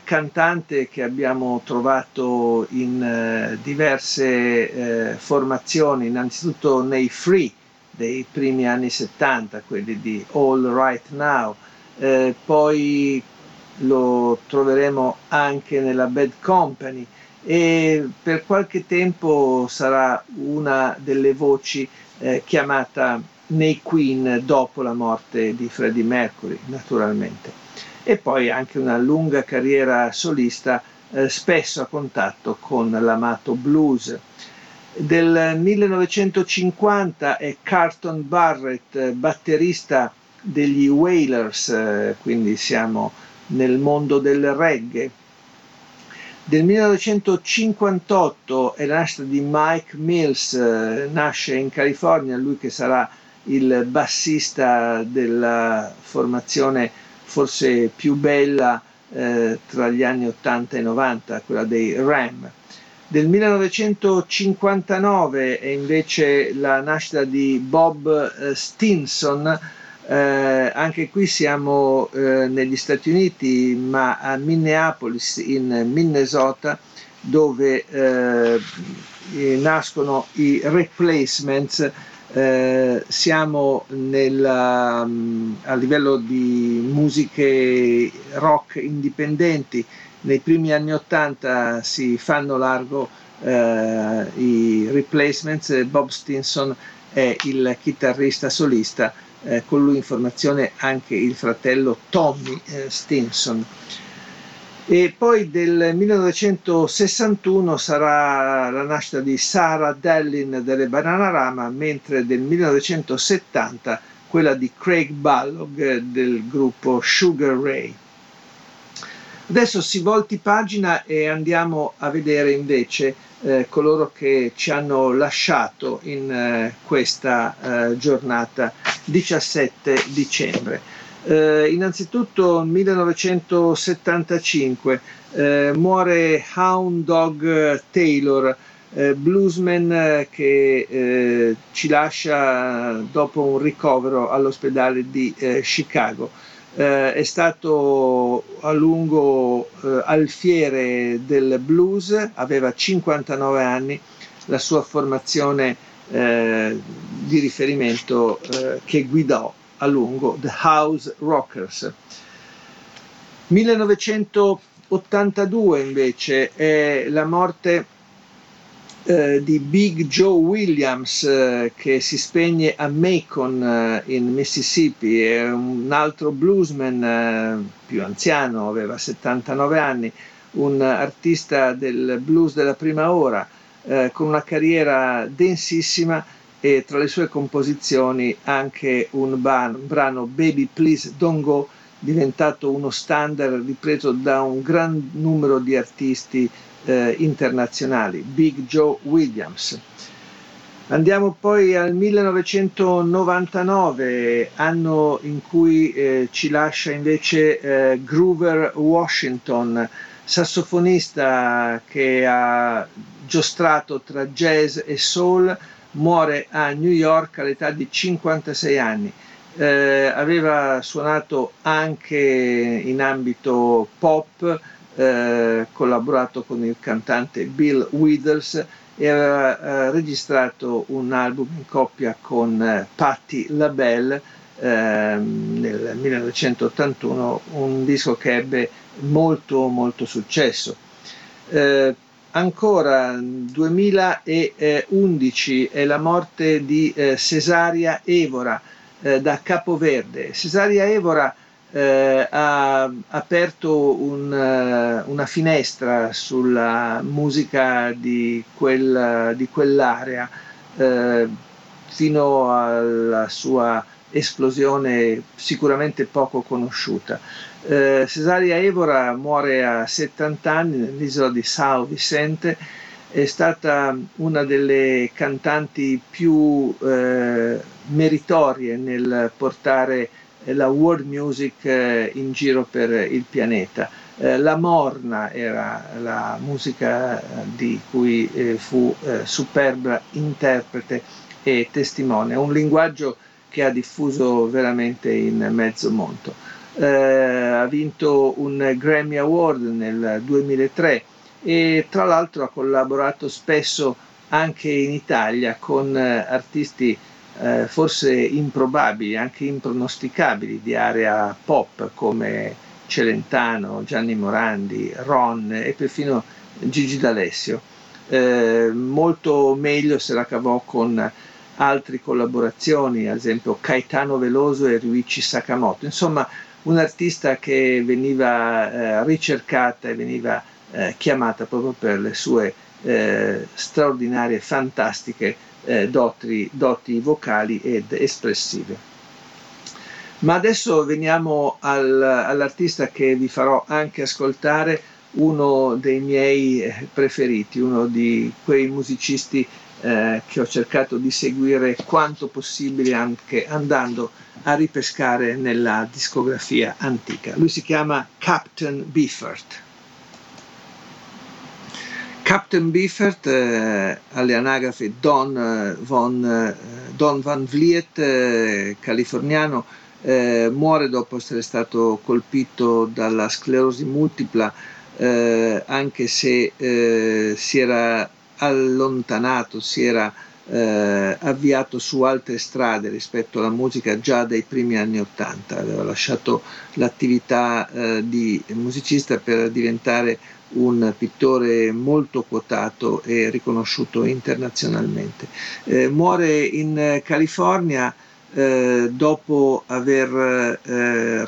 cantante che abbiamo trovato in diverse formazioni, innanzitutto nei Free dei primi anni 70, quelli di All Right Now, poi lo troveremo anche nella Bad Company, e per qualche tempo sarà una delle voci chiamata nei Queen dopo la morte di Freddie Mercury, naturalmente, e poi anche una lunga carriera solista, spesso a contatto con l'amato blues. Del 1950 è Carlton Barrett, batterista degli Wailers, quindi siamo nel mondo del reggae. Del 1958 è la nascita di Mike Mills, nasce in California, lui che sarà il bassista della formazione forse più bella tra gli anni 80 e 90, quella dei Ram. Del 1959 è invece la nascita di Bob Stinson, anche qui siamo negli Stati Uniti, ma a Minneapolis in Minnesota, dove nascono i Replacements. Siamo a livello di musiche rock indipendenti, nei primi anni 80 si fanno largo i Replacements, e Bob Stinson è il chitarrista solista. Con lui in formazione anche il fratello Tommy Stinson. E poi del 1961 sarà la nascita di Sarah Dallin delle Bananarama, mentre del 1970 quella di Craig Ballog del gruppo Sugar Ray. Adesso si volti pagina e andiamo a vedere invece coloro che ci hanno lasciato in questa giornata 17 dicembre. Innanzitutto 1975 muore Hound Dog Taylor, bluesman che ci lascia dopo un ricovero all'ospedale di Chicago. È stato a lungo alfiere del blues, aveva 59 anni, la sua formazione di riferimento che guidò a lungo, The House Rockers. 1982 invece è la morte di Big Joe Williams, che si spegne a Macon in Mississippi. È un altro bluesman più anziano, aveva 79 anni, un artista del blues della prima ora, con una carriera densissima, e tra le sue composizioni anche un brano Baby Please Don't Go, diventato uno standard ripreso da un gran numero di artisti internazionali. Big Joe Williams. Andiamo poi al 1999, anno in cui ci lascia invece Groover Washington, sassofonista che ha giostrato tra jazz e soul. Muore a New York all'età di 56 anni. Aveva suonato anche in ambito pop, collaborato con il cantante Bill Withers e aveva registrato un album in coppia con Patti LaBelle nel 1981, un disco che ebbe molto successo. Ancora 2011 è la morte di Cesaria Evora da Capoverde. Cesaria Evora ha aperto una finestra sulla musica di quell'area fino alla sua esplosione sicuramente poco conosciuta. Cesaria Evora muore a 70 anni nell'isola di São Vicente. È stata una delle cantanti più meritorie nel portare la world music in giro per il pianeta. La morna era la musica di cui fu superba interprete e testimone, un linguaggio che ha diffuso veramente in mezzo mondo. Ha vinto un Grammy Award nel 2003 e tra l'altro ha collaborato spesso anche in Italia con artisti forse improbabili, anche impronosticabili, di area pop come Celentano, Gianni Morandi, Ron e perfino Gigi D'Alessio. Molto meglio se la cavò con altre collaborazioni, ad esempio Caetano Veloso e Ryuichi Sakamoto. Insomma, un artista che veniva ricercata e veniva chiamata proprio per le sue straordinarie, fantastiche doti vocali ed espressive. Ma adesso veniamo all'artista che vi farò anche ascoltare, uno dei miei preferiti, uno di quei musicisti che ho cercato di seguire quanto possibile, anche andando a ripescare nella discografia antica. Lui si chiama Captain Beefheart. Captain Beefheart, alle anagrafe Don Van Vliet, californiano, muore dopo essere stato colpito dalla sclerosi multipla, anche se si era allontanato, si era avviato su altre strade rispetto alla musica già dai primi anni '80. Aveva lasciato l'attività di musicista per diventare un pittore molto quotato e riconosciuto internazionalmente. Muore in California dopo aver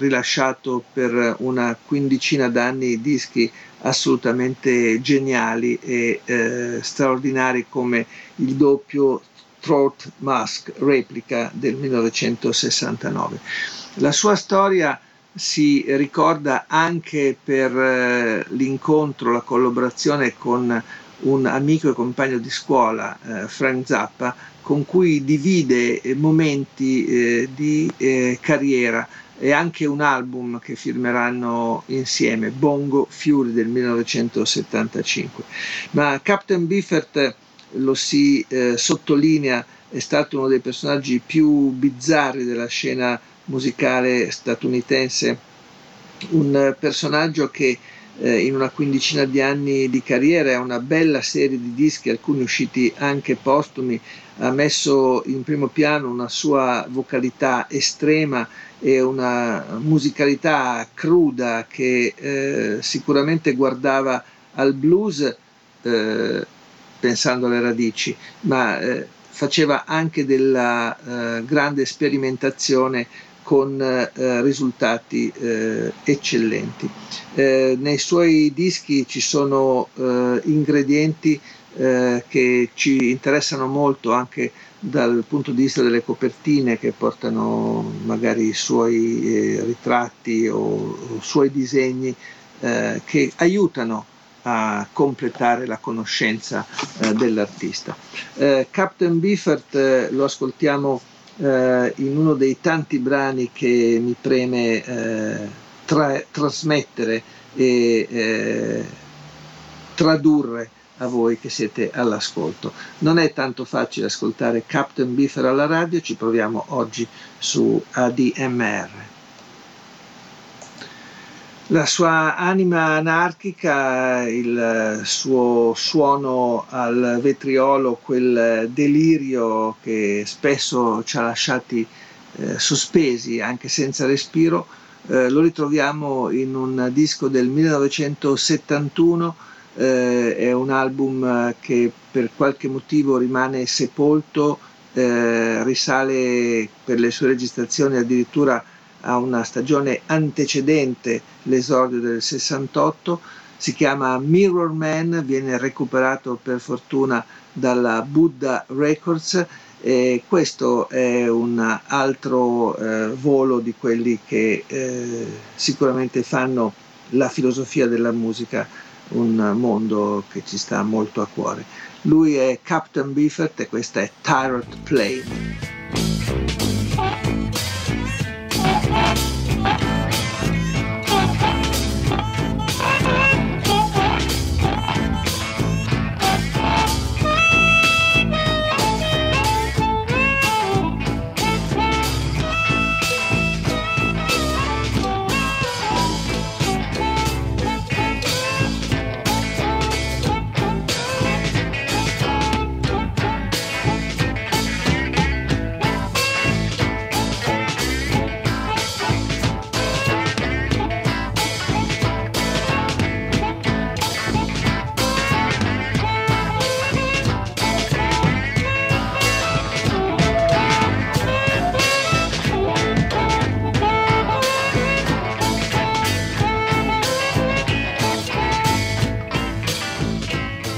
rilasciato per una quindicina d'anni dischi assolutamente geniali e straordinari, come il doppio Throat Mask Replica del 1969. La sua storia si ricorda anche per l'incontro, la collaborazione con un amico e compagno di scuola, Frank Zappa, con cui divide momenti di carriera e anche un album che firmeranno insieme, Bongo Fury del 1975. Ma Captain Biffert, lo si sottolinea, è stato uno dei personaggi più bizzarri della scena musicale statunitense, un personaggio che in una quindicina di anni di carriera e una bella serie di dischi, alcuni usciti anche postumi, ha messo in primo piano una sua vocalità estrema e una musicalità cruda che sicuramente guardava al blues pensando alle radici, ma faceva anche della grande sperimentazione con risultati eccellenti. Nei suoi dischi ci sono ingredienti che ci interessano molto anche dal punto di vista delle copertine, che portano magari i suoi ritratti o suoi disegni che aiutano a completare la conoscenza dell'artista. Captain Biffert lo ascoltiamo in uno dei tanti brani che mi preme trasmettere e tradurre a voi che siete all'ascolto. Non è tanto facile ascoltare Captain Biffert alla radio, ci proviamo oggi su ADMR. La sua anima anarchica, il suo suono al vetriolo, quel delirio che spesso ci ha lasciati sospesi anche senza respiro, lo ritroviamo in un disco del 1971. È un album che per qualche motivo rimane sepolto, risale per le sue registrazioni addirittura a una stagione antecedente l'esordio del 68, si chiama Mirror Man, viene recuperato per fortuna dalla Buddha Records, e questo è un altro volo di quelli che sicuramente fanno la filosofia della musica un mondo che ci sta molto a cuore. Lui è Captain Biffert e questa è Pirate Plane.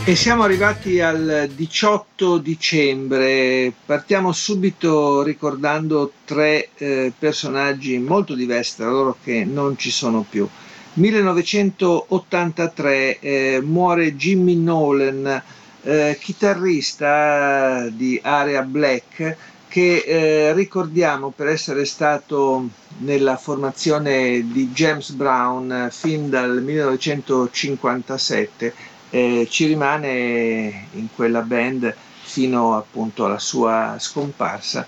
E siamo arrivati al 18 dicembre, partiamo subito ricordando tre personaggi molto diversi tra loro che non ci sono più. 1983 muore Jimmy Nolen, chitarrista di Area Black, che ricordiamo per essere stato nella formazione di James Brown fin dal 1957. Ci rimane in quella band fino appunto alla sua scomparsa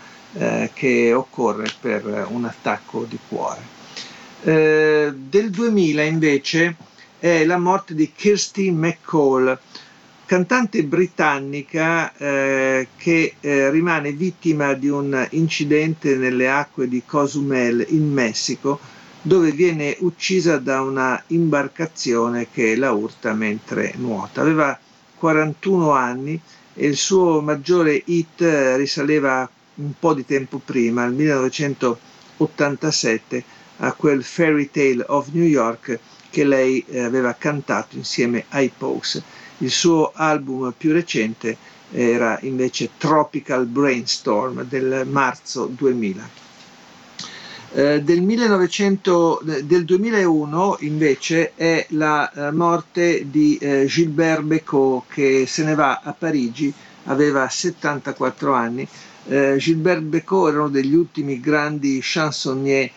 che occorre per un attacco di cuore. Del 2000 invece è la morte di Kirsty MacColl, cantante britannica che rimane vittima di un incidente nelle acque di Cozumel in Messico, dove viene uccisa da una imbarcazione che la urta mentre nuota. Aveva 41 anni e il suo maggiore hit risaleva un po' di tempo prima, al 1987, a quel Fairy Tale of New York che lei aveva cantato insieme ai Pogues. Il suo album più recente era invece Tropical Brainstorm del marzo 2000. Del 2001 invece è la morte di Gilbert Bécaud, che se ne va a Parigi, aveva 74 anni. Gilbert Bécaud era uno degli ultimi grandi chansonnier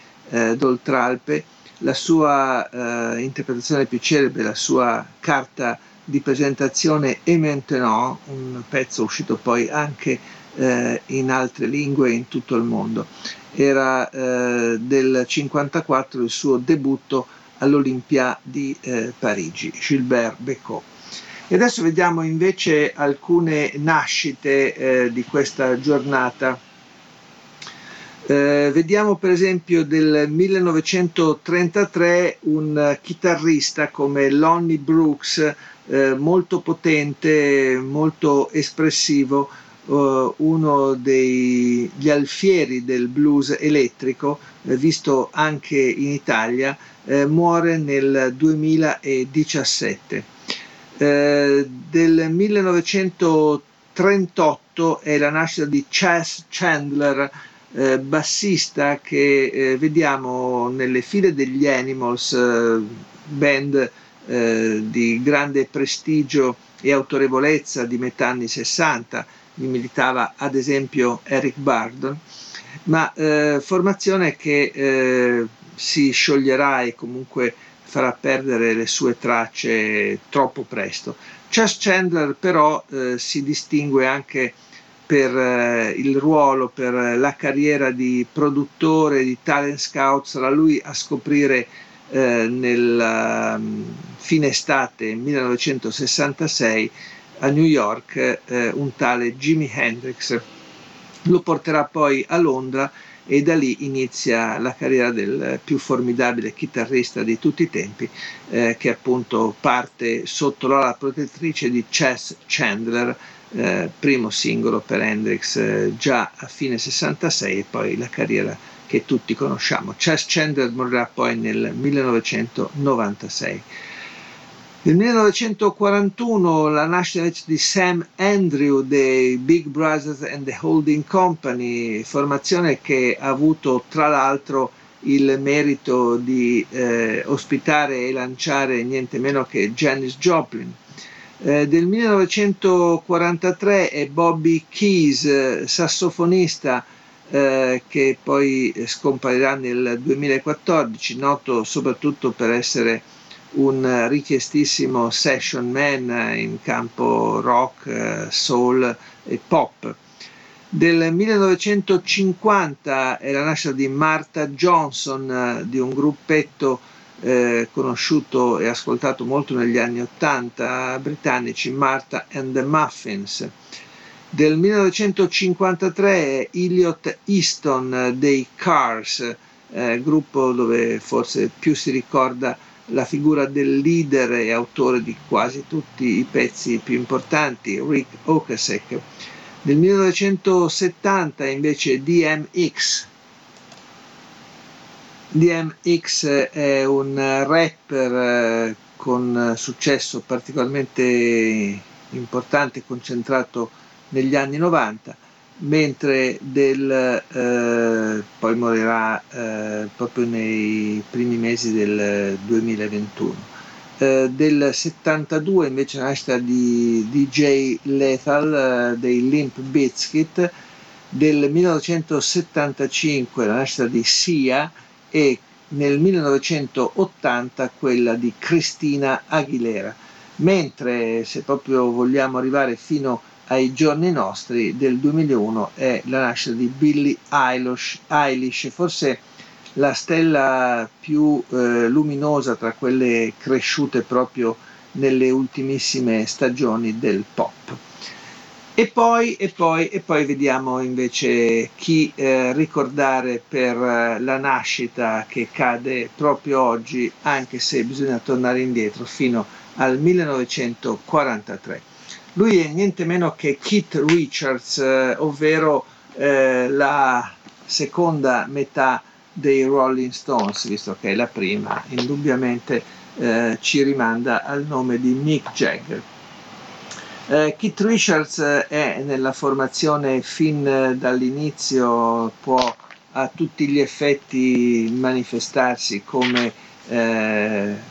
d'Oltralpe, la sua interpretazione più celebre, la sua carta di presentazione E Maintenant, un pezzo uscito poi anche in altre lingue in tutto il mondo. Era del 54 il suo debutto all'Olympia di Parigi, Gilbert Bécaud. E adesso vediamo invece alcune nascite di questa giornata. Vediamo per esempio del 1933 un chitarrista come Lonnie Brooks, molto potente, molto espressivo, uno degli alfieri del blues elettrico, visto anche in Italia, muore nel 2017. Del 1938 è la nascita di Chas Chandler, bassista che vediamo nelle file degli Animals, band di grande prestigio e autorevolezza di metà anni 60, vi militava ad esempio Eric Burdon, ma formazione che si scioglierà e comunque farà perdere le sue tracce troppo presto. Chas Chandler però si distingue anche per il ruolo, per la carriera di produttore, di talent scout. Sarà lui a scoprire nella fine estate 1966 a New York un tale Jimi Hendrix. Lo porterà poi a Londra e da lì inizia la carriera del più formidabile chitarrista di tutti i tempi, che appunto parte sotto l'ala protettrice di Chas Chandler, primo singolo per Hendrix già a fine 66, e poi la carriera che tutti conosciamo. Chas Chandler morirà poi nel 1996. Nel 1941 la nascita di Sam Andrew dei Big Brothers and the Holding Company, formazione che ha avuto tra l'altro il merito di ospitare e lanciare niente meno che Janis Joplin. Del 1943 è Bobby Keys, sassofonista che poi scomparirà nel 2014, noto soprattutto per essere un richiestissimo session man in campo rock, soul e pop. Del 1950 è la nascita di Martha Johnson, di un gruppetto conosciuto e ascoltato molto negli anni 80 britannici, Martha and the Muffins. Del 1953 è Elliott Easton dei Cars, gruppo dove forse più si ricorda la figura del leader e autore di quasi tutti i pezzi più importanti, Rick Ocasek. Del 1970 invece DMX. DMX è un rapper con successo particolarmente importante, concentrato negli anni 90, mentre poi morirà proprio nei primi mesi del 2021. Del 72 invece la nascita di DJ Lethal dei Limp Bizkit. Del 1975 la nascita di Sia, e nel 1980 quella di Christina Aguilera, mentre se proprio vogliamo arrivare fino ai giorni nostri, del 2001 è la nascita di Billie Eilish, forse la stella più luminosa tra quelle cresciute proprio nelle ultimissime stagioni del pop. E poi vediamo invece chi ricordare per la nascita che cade proprio oggi, anche se bisogna tornare indietro fino al 1943. Lui è niente meno che Keith Richards, ovvero la seconda metà dei Rolling Stones, visto che è la prima, indubbiamente ci rimanda al nome di Mick Jagger. Keith Richards è nella formazione fin dall'inizio, può a tutti gli effetti manifestarsi come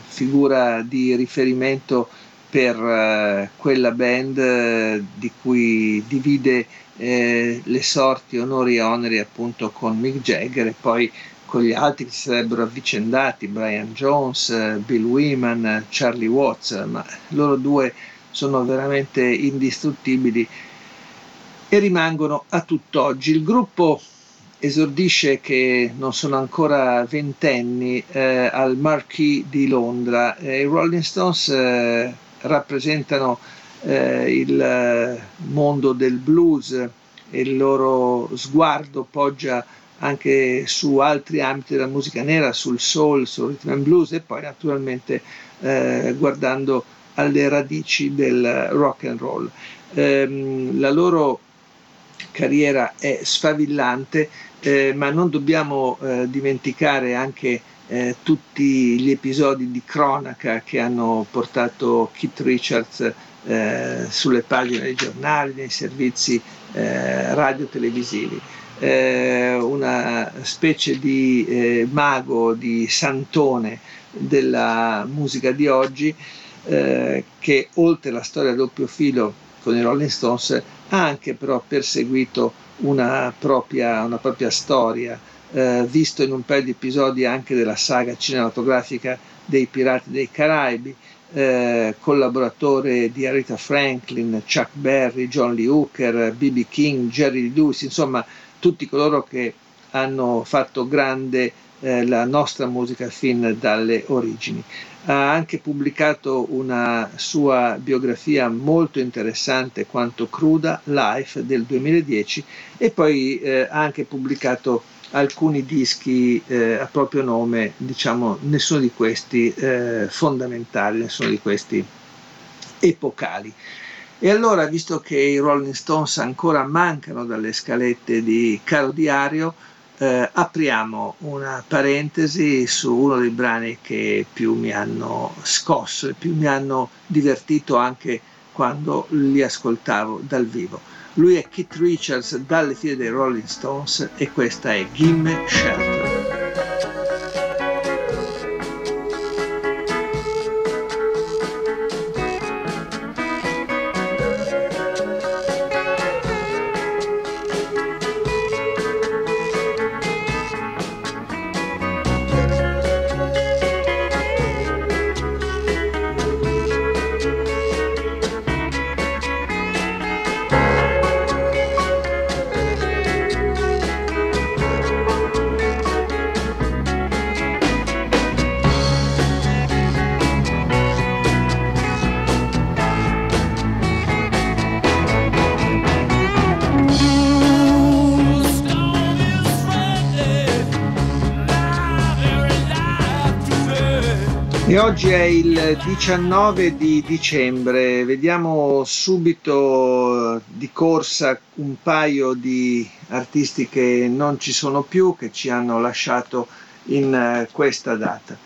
figura di riferimento per quella band di cui divide le sorti, onori e oneri appunto con Mick Jagger, e poi con gli altri che si sarebbero avvicendati, Brian Jones, Bill Wyman, Charlie Watts, ma loro due sono veramente indistruttibili e rimangono a tutt'oggi. Il gruppo esordisce, che non sono ancora ventenni, al Marquee di Londra. I Rolling Stones rappresentano il mondo del blues e il loro sguardo poggia anche su altri ambiti della musica nera, sul soul, sul rhythm and blues e poi naturalmente guardando alle radici del rock and roll. La loro carriera è sfavillante, ma non dobbiamo dimenticare anche tutti gli episodi di cronaca che hanno portato Keith Richards sulle pagine dei giornali, nei servizi radio-televisivi. Una specie di mago, di santone della musica di oggi, che oltre la storia a doppio filo con i Rolling Stones ha anche però perseguito una propria storia, visto in un paio di episodi anche della saga cinematografica dei Pirati dei Caraibi, collaboratore di Aretha Franklin, Chuck Berry, John Lee Hooker, B.B. King, Jerry Lee Lewis, insomma tutti coloro che hanno fatto grande la nostra musica fin dalle origini. Ha anche pubblicato una sua biografia molto interessante quanto cruda, Life, del 2010, e poi ha anche pubblicato alcuni dischi a proprio nome, diciamo nessuno di questi fondamentali, nessuno di questi epocali. E allora, visto che i Rolling Stones ancora mancano dalle scalette di Caro Diario, apriamo una parentesi su uno dei brani che più mi hanno scosso e più mi hanno divertito anche quando li ascoltavo dal vivo. Lui è Keith Richards dalle file dei Rolling Stones e questa è Gimme Shelter. E oggi è il 19 di dicembre, vediamo subito di corsa un paio di artisti che non ci sono più, che ci hanno lasciato in questa data.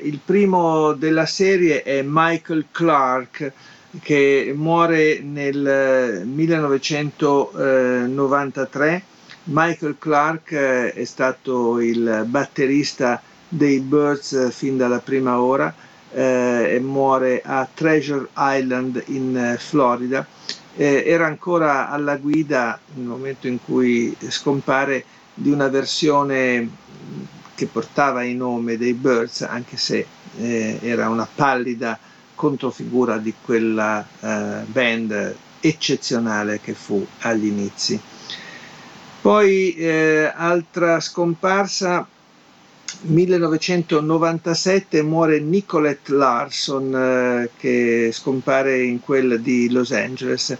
Il primo della serie è Michael Clarke, che muore nel 1993. Michael Clarke è stato il batterista dei Byrds fin dalla prima ora e muore a Treasure Island in Florida. Era ancora alla guida nel momento in cui scompare di una versione che portava il nome dei Byrds, anche se era una pallida controfigura di quella band eccezionale che fu agli inizi. Poi altra scomparsa, 1997, muore Nicolette Larson, che scompare in quella di Los Angeles.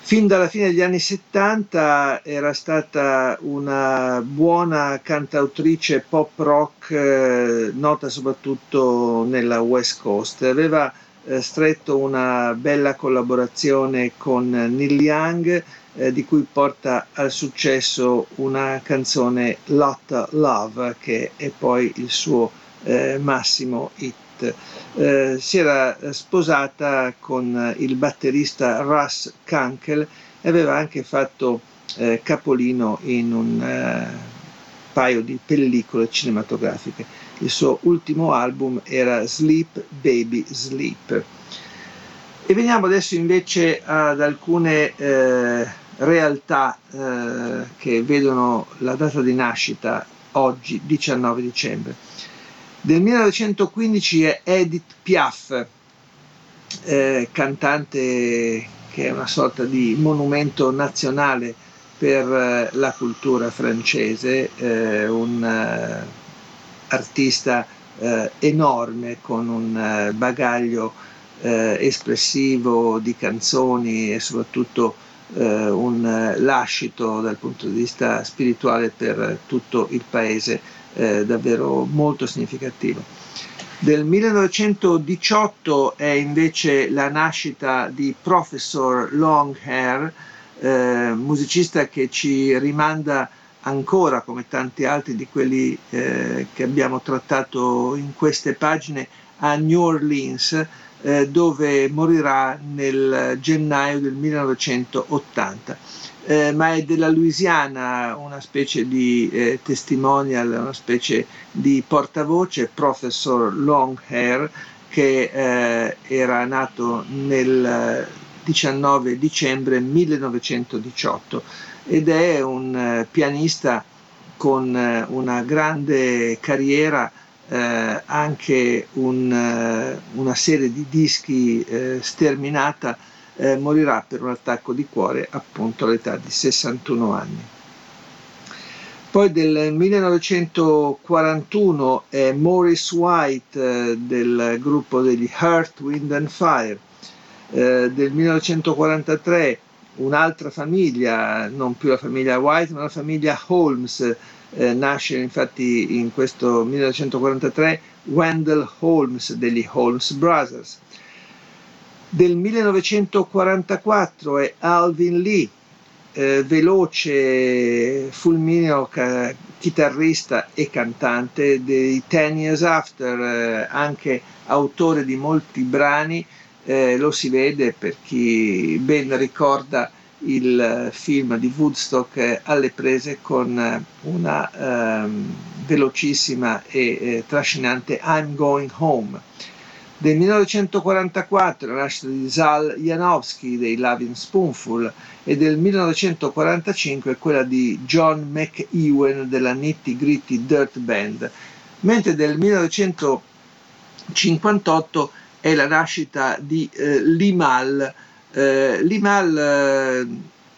Fin dalla fine degli anni 70 era stata una buona cantautrice pop rock, nota soprattutto nella West Coast. Aveva stretto una bella collaborazione con Neil Young, di cui porta al successo una canzone, Lotta Love, che è poi il suo massimo hit. Si era sposata con il batterista Russ Kunkel e aveva anche fatto capolino in un paio di pellicole cinematografiche. Il suo ultimo album era Sleep Baby Sleep. E veniamo adesso invece ad alcune realtà che vedono la data di nascita oggi 19 dicembre. Del 1915 è Edith Piaf, cantante che è una sorta di monumento nazionale per la cultura francese, un artista enorme con un bagaglio espressivo di canzoni e soprattutto un lascito dal punto di vista spirituale per tutto il paese davvero molto significativo. Del 1918 è invece la nascita di Professor Longhair, musicista che ci rimanda ancora, come tanti altri di quelli che abbiamo trattato in queste pagine, a New Orleans, dove morirà nel gennaio del 1980, ma è della Louisiana, una specie di testimonial, una specie di portavoce, Professor Longhair, che era nato nel 19 dicembre 1918 ed è un pianista con una grande carriera, anche una serie di dischi sterminata. Morirà per un attacco di cuore appunto all'età di 61 anni. Poi del 1941 è Maurice White del gruppo degli Earth, Wind and Fire. Del 1943 un'altra famiglia, non più la famiglia White ma la famiglia Holmes. Nasce infatti in questo 1943 Wendell Holmes degli Holmes Brothers. Del 1944 è Alvin Lee, veloce, fulmineo chitarrista e cantante dei Ten Years After, anche autore di molti brani, lo si vede per chi ben ricorda il film di Woodstock alle prese con una velocissima e trascinante I'm Going Home. Del 1944 la nascita di Zal Yanovsky dei Loving Spoonful e del 1945 quella di John McEwen della Nitty Gritty Dirt Band, mentre del 1958 è la nascita di Limal. Limal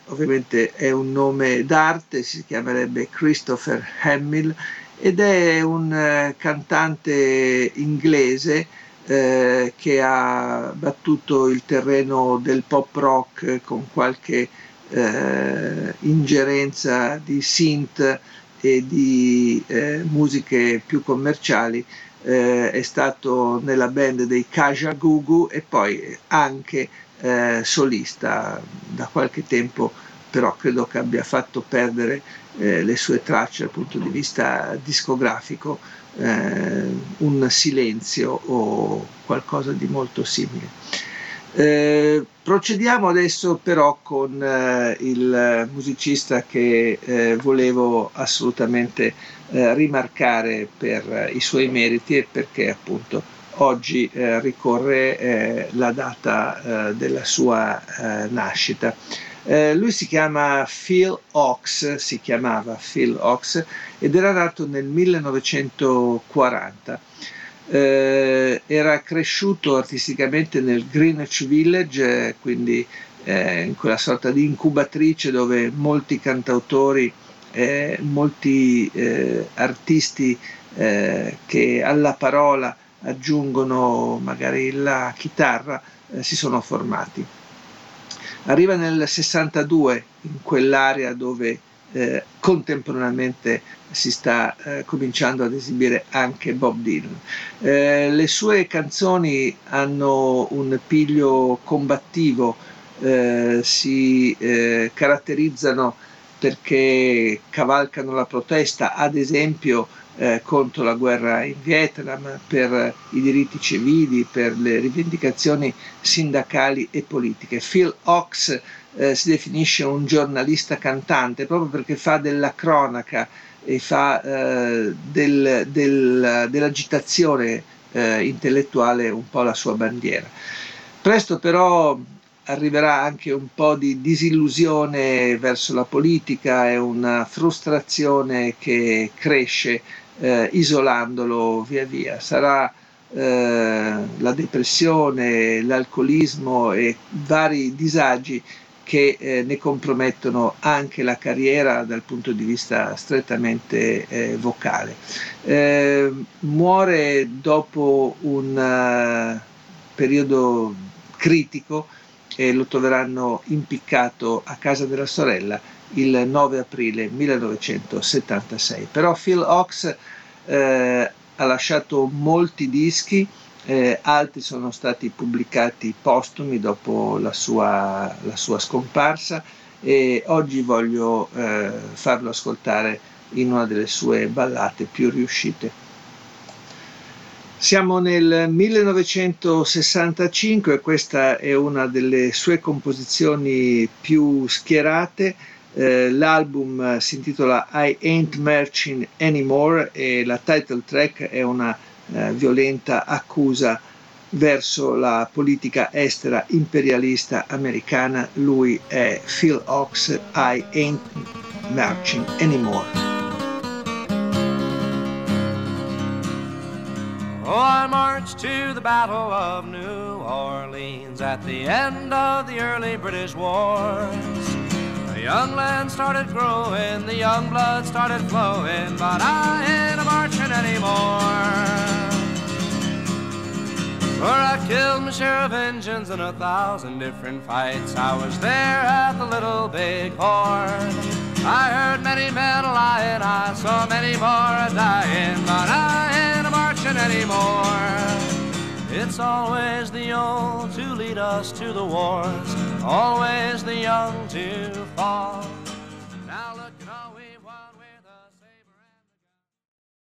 ovviamente è un nome d'arte, si chiamerebbe Christopher Hamill ed è un cantante inglese che ha battuto il terreno del pop rock con qualche ingerenza di synth e di musiche più commerciali. È stato nella band dei Kajagoogoo e poi anche solista da qualche tempo, però credo che abbia fatto perdere le sue tracce dal punto di vista discografico, un silenzio o qualcosa di molto simile. Procediamo adesso però con il musicista che volevo assolutamente rimarcare per i suoi meriti e perché appunto oggi ricorre la data della sua nascita. Lui si chiama Phil Ochs, ed era nato nel 1940. Era cresciuto artisticamente nel Greenwich Village, quindi in quella sorta di incubatrice dove molti cantautori, molti artisti che alla parola aggiungono magari la chitarra, si sono formati. Arriva nel 62 in quell'area dove contemporaneamente si sta cominciando ad esibire anche Bob Dylan. Le sue canzoni hanno un piglio combattivo, si caratterizzano perché cavalcano la protesta, ad esempio contro la guerra in Vietnam, per i diritti civili, per le rivendicazioni sindacali e politiche. Phil Ochs si definisce un giornalista cantante proprio perché fa della cronaca e fa dell'agitazione intellettuale un po' la sua bandiera. Presto però arriverà anche un po' di disillusione verso la politica e una frustrazione che cresce isolandolo via via. Sarà la depressione, l'alcolismo e vari disagi che ne compromettono anche la carriera dal punto di vista strettamente vocale. Muore dopo un periodo critico e lo troveranno impiccato a casa della sorella il 9 aprile 1976. Però Phil Ochs ha lasciato molti dischi, altri sono stati pubblicati postumi dopo la sua scomparsa, e oggi voglio farlo ascoltare in una delle sue ballate più riuscite. Siamo nel 1965 e questa è una delle sue composizioni più schierate. L'album si intitola I Ain't Marching Anymore e la title track è una violenta accusa verso la politica estera imperialista americana. Lui è Phil Ochs, I Ain't Marching Anymore. Oh, I marched to the Battle of New Orleans at the end of the early British wars. The young land started growing, the young blood started flowing, but I ain't a-marching anymore. For I killed my share of Injuns in 1,000 different fights. I was there at the Little Big Horn. I heard many men a-lying, I saw many more a-dying, but I ain't a-marching anymore. It's always the old to lead us to the wars, always the young to fall.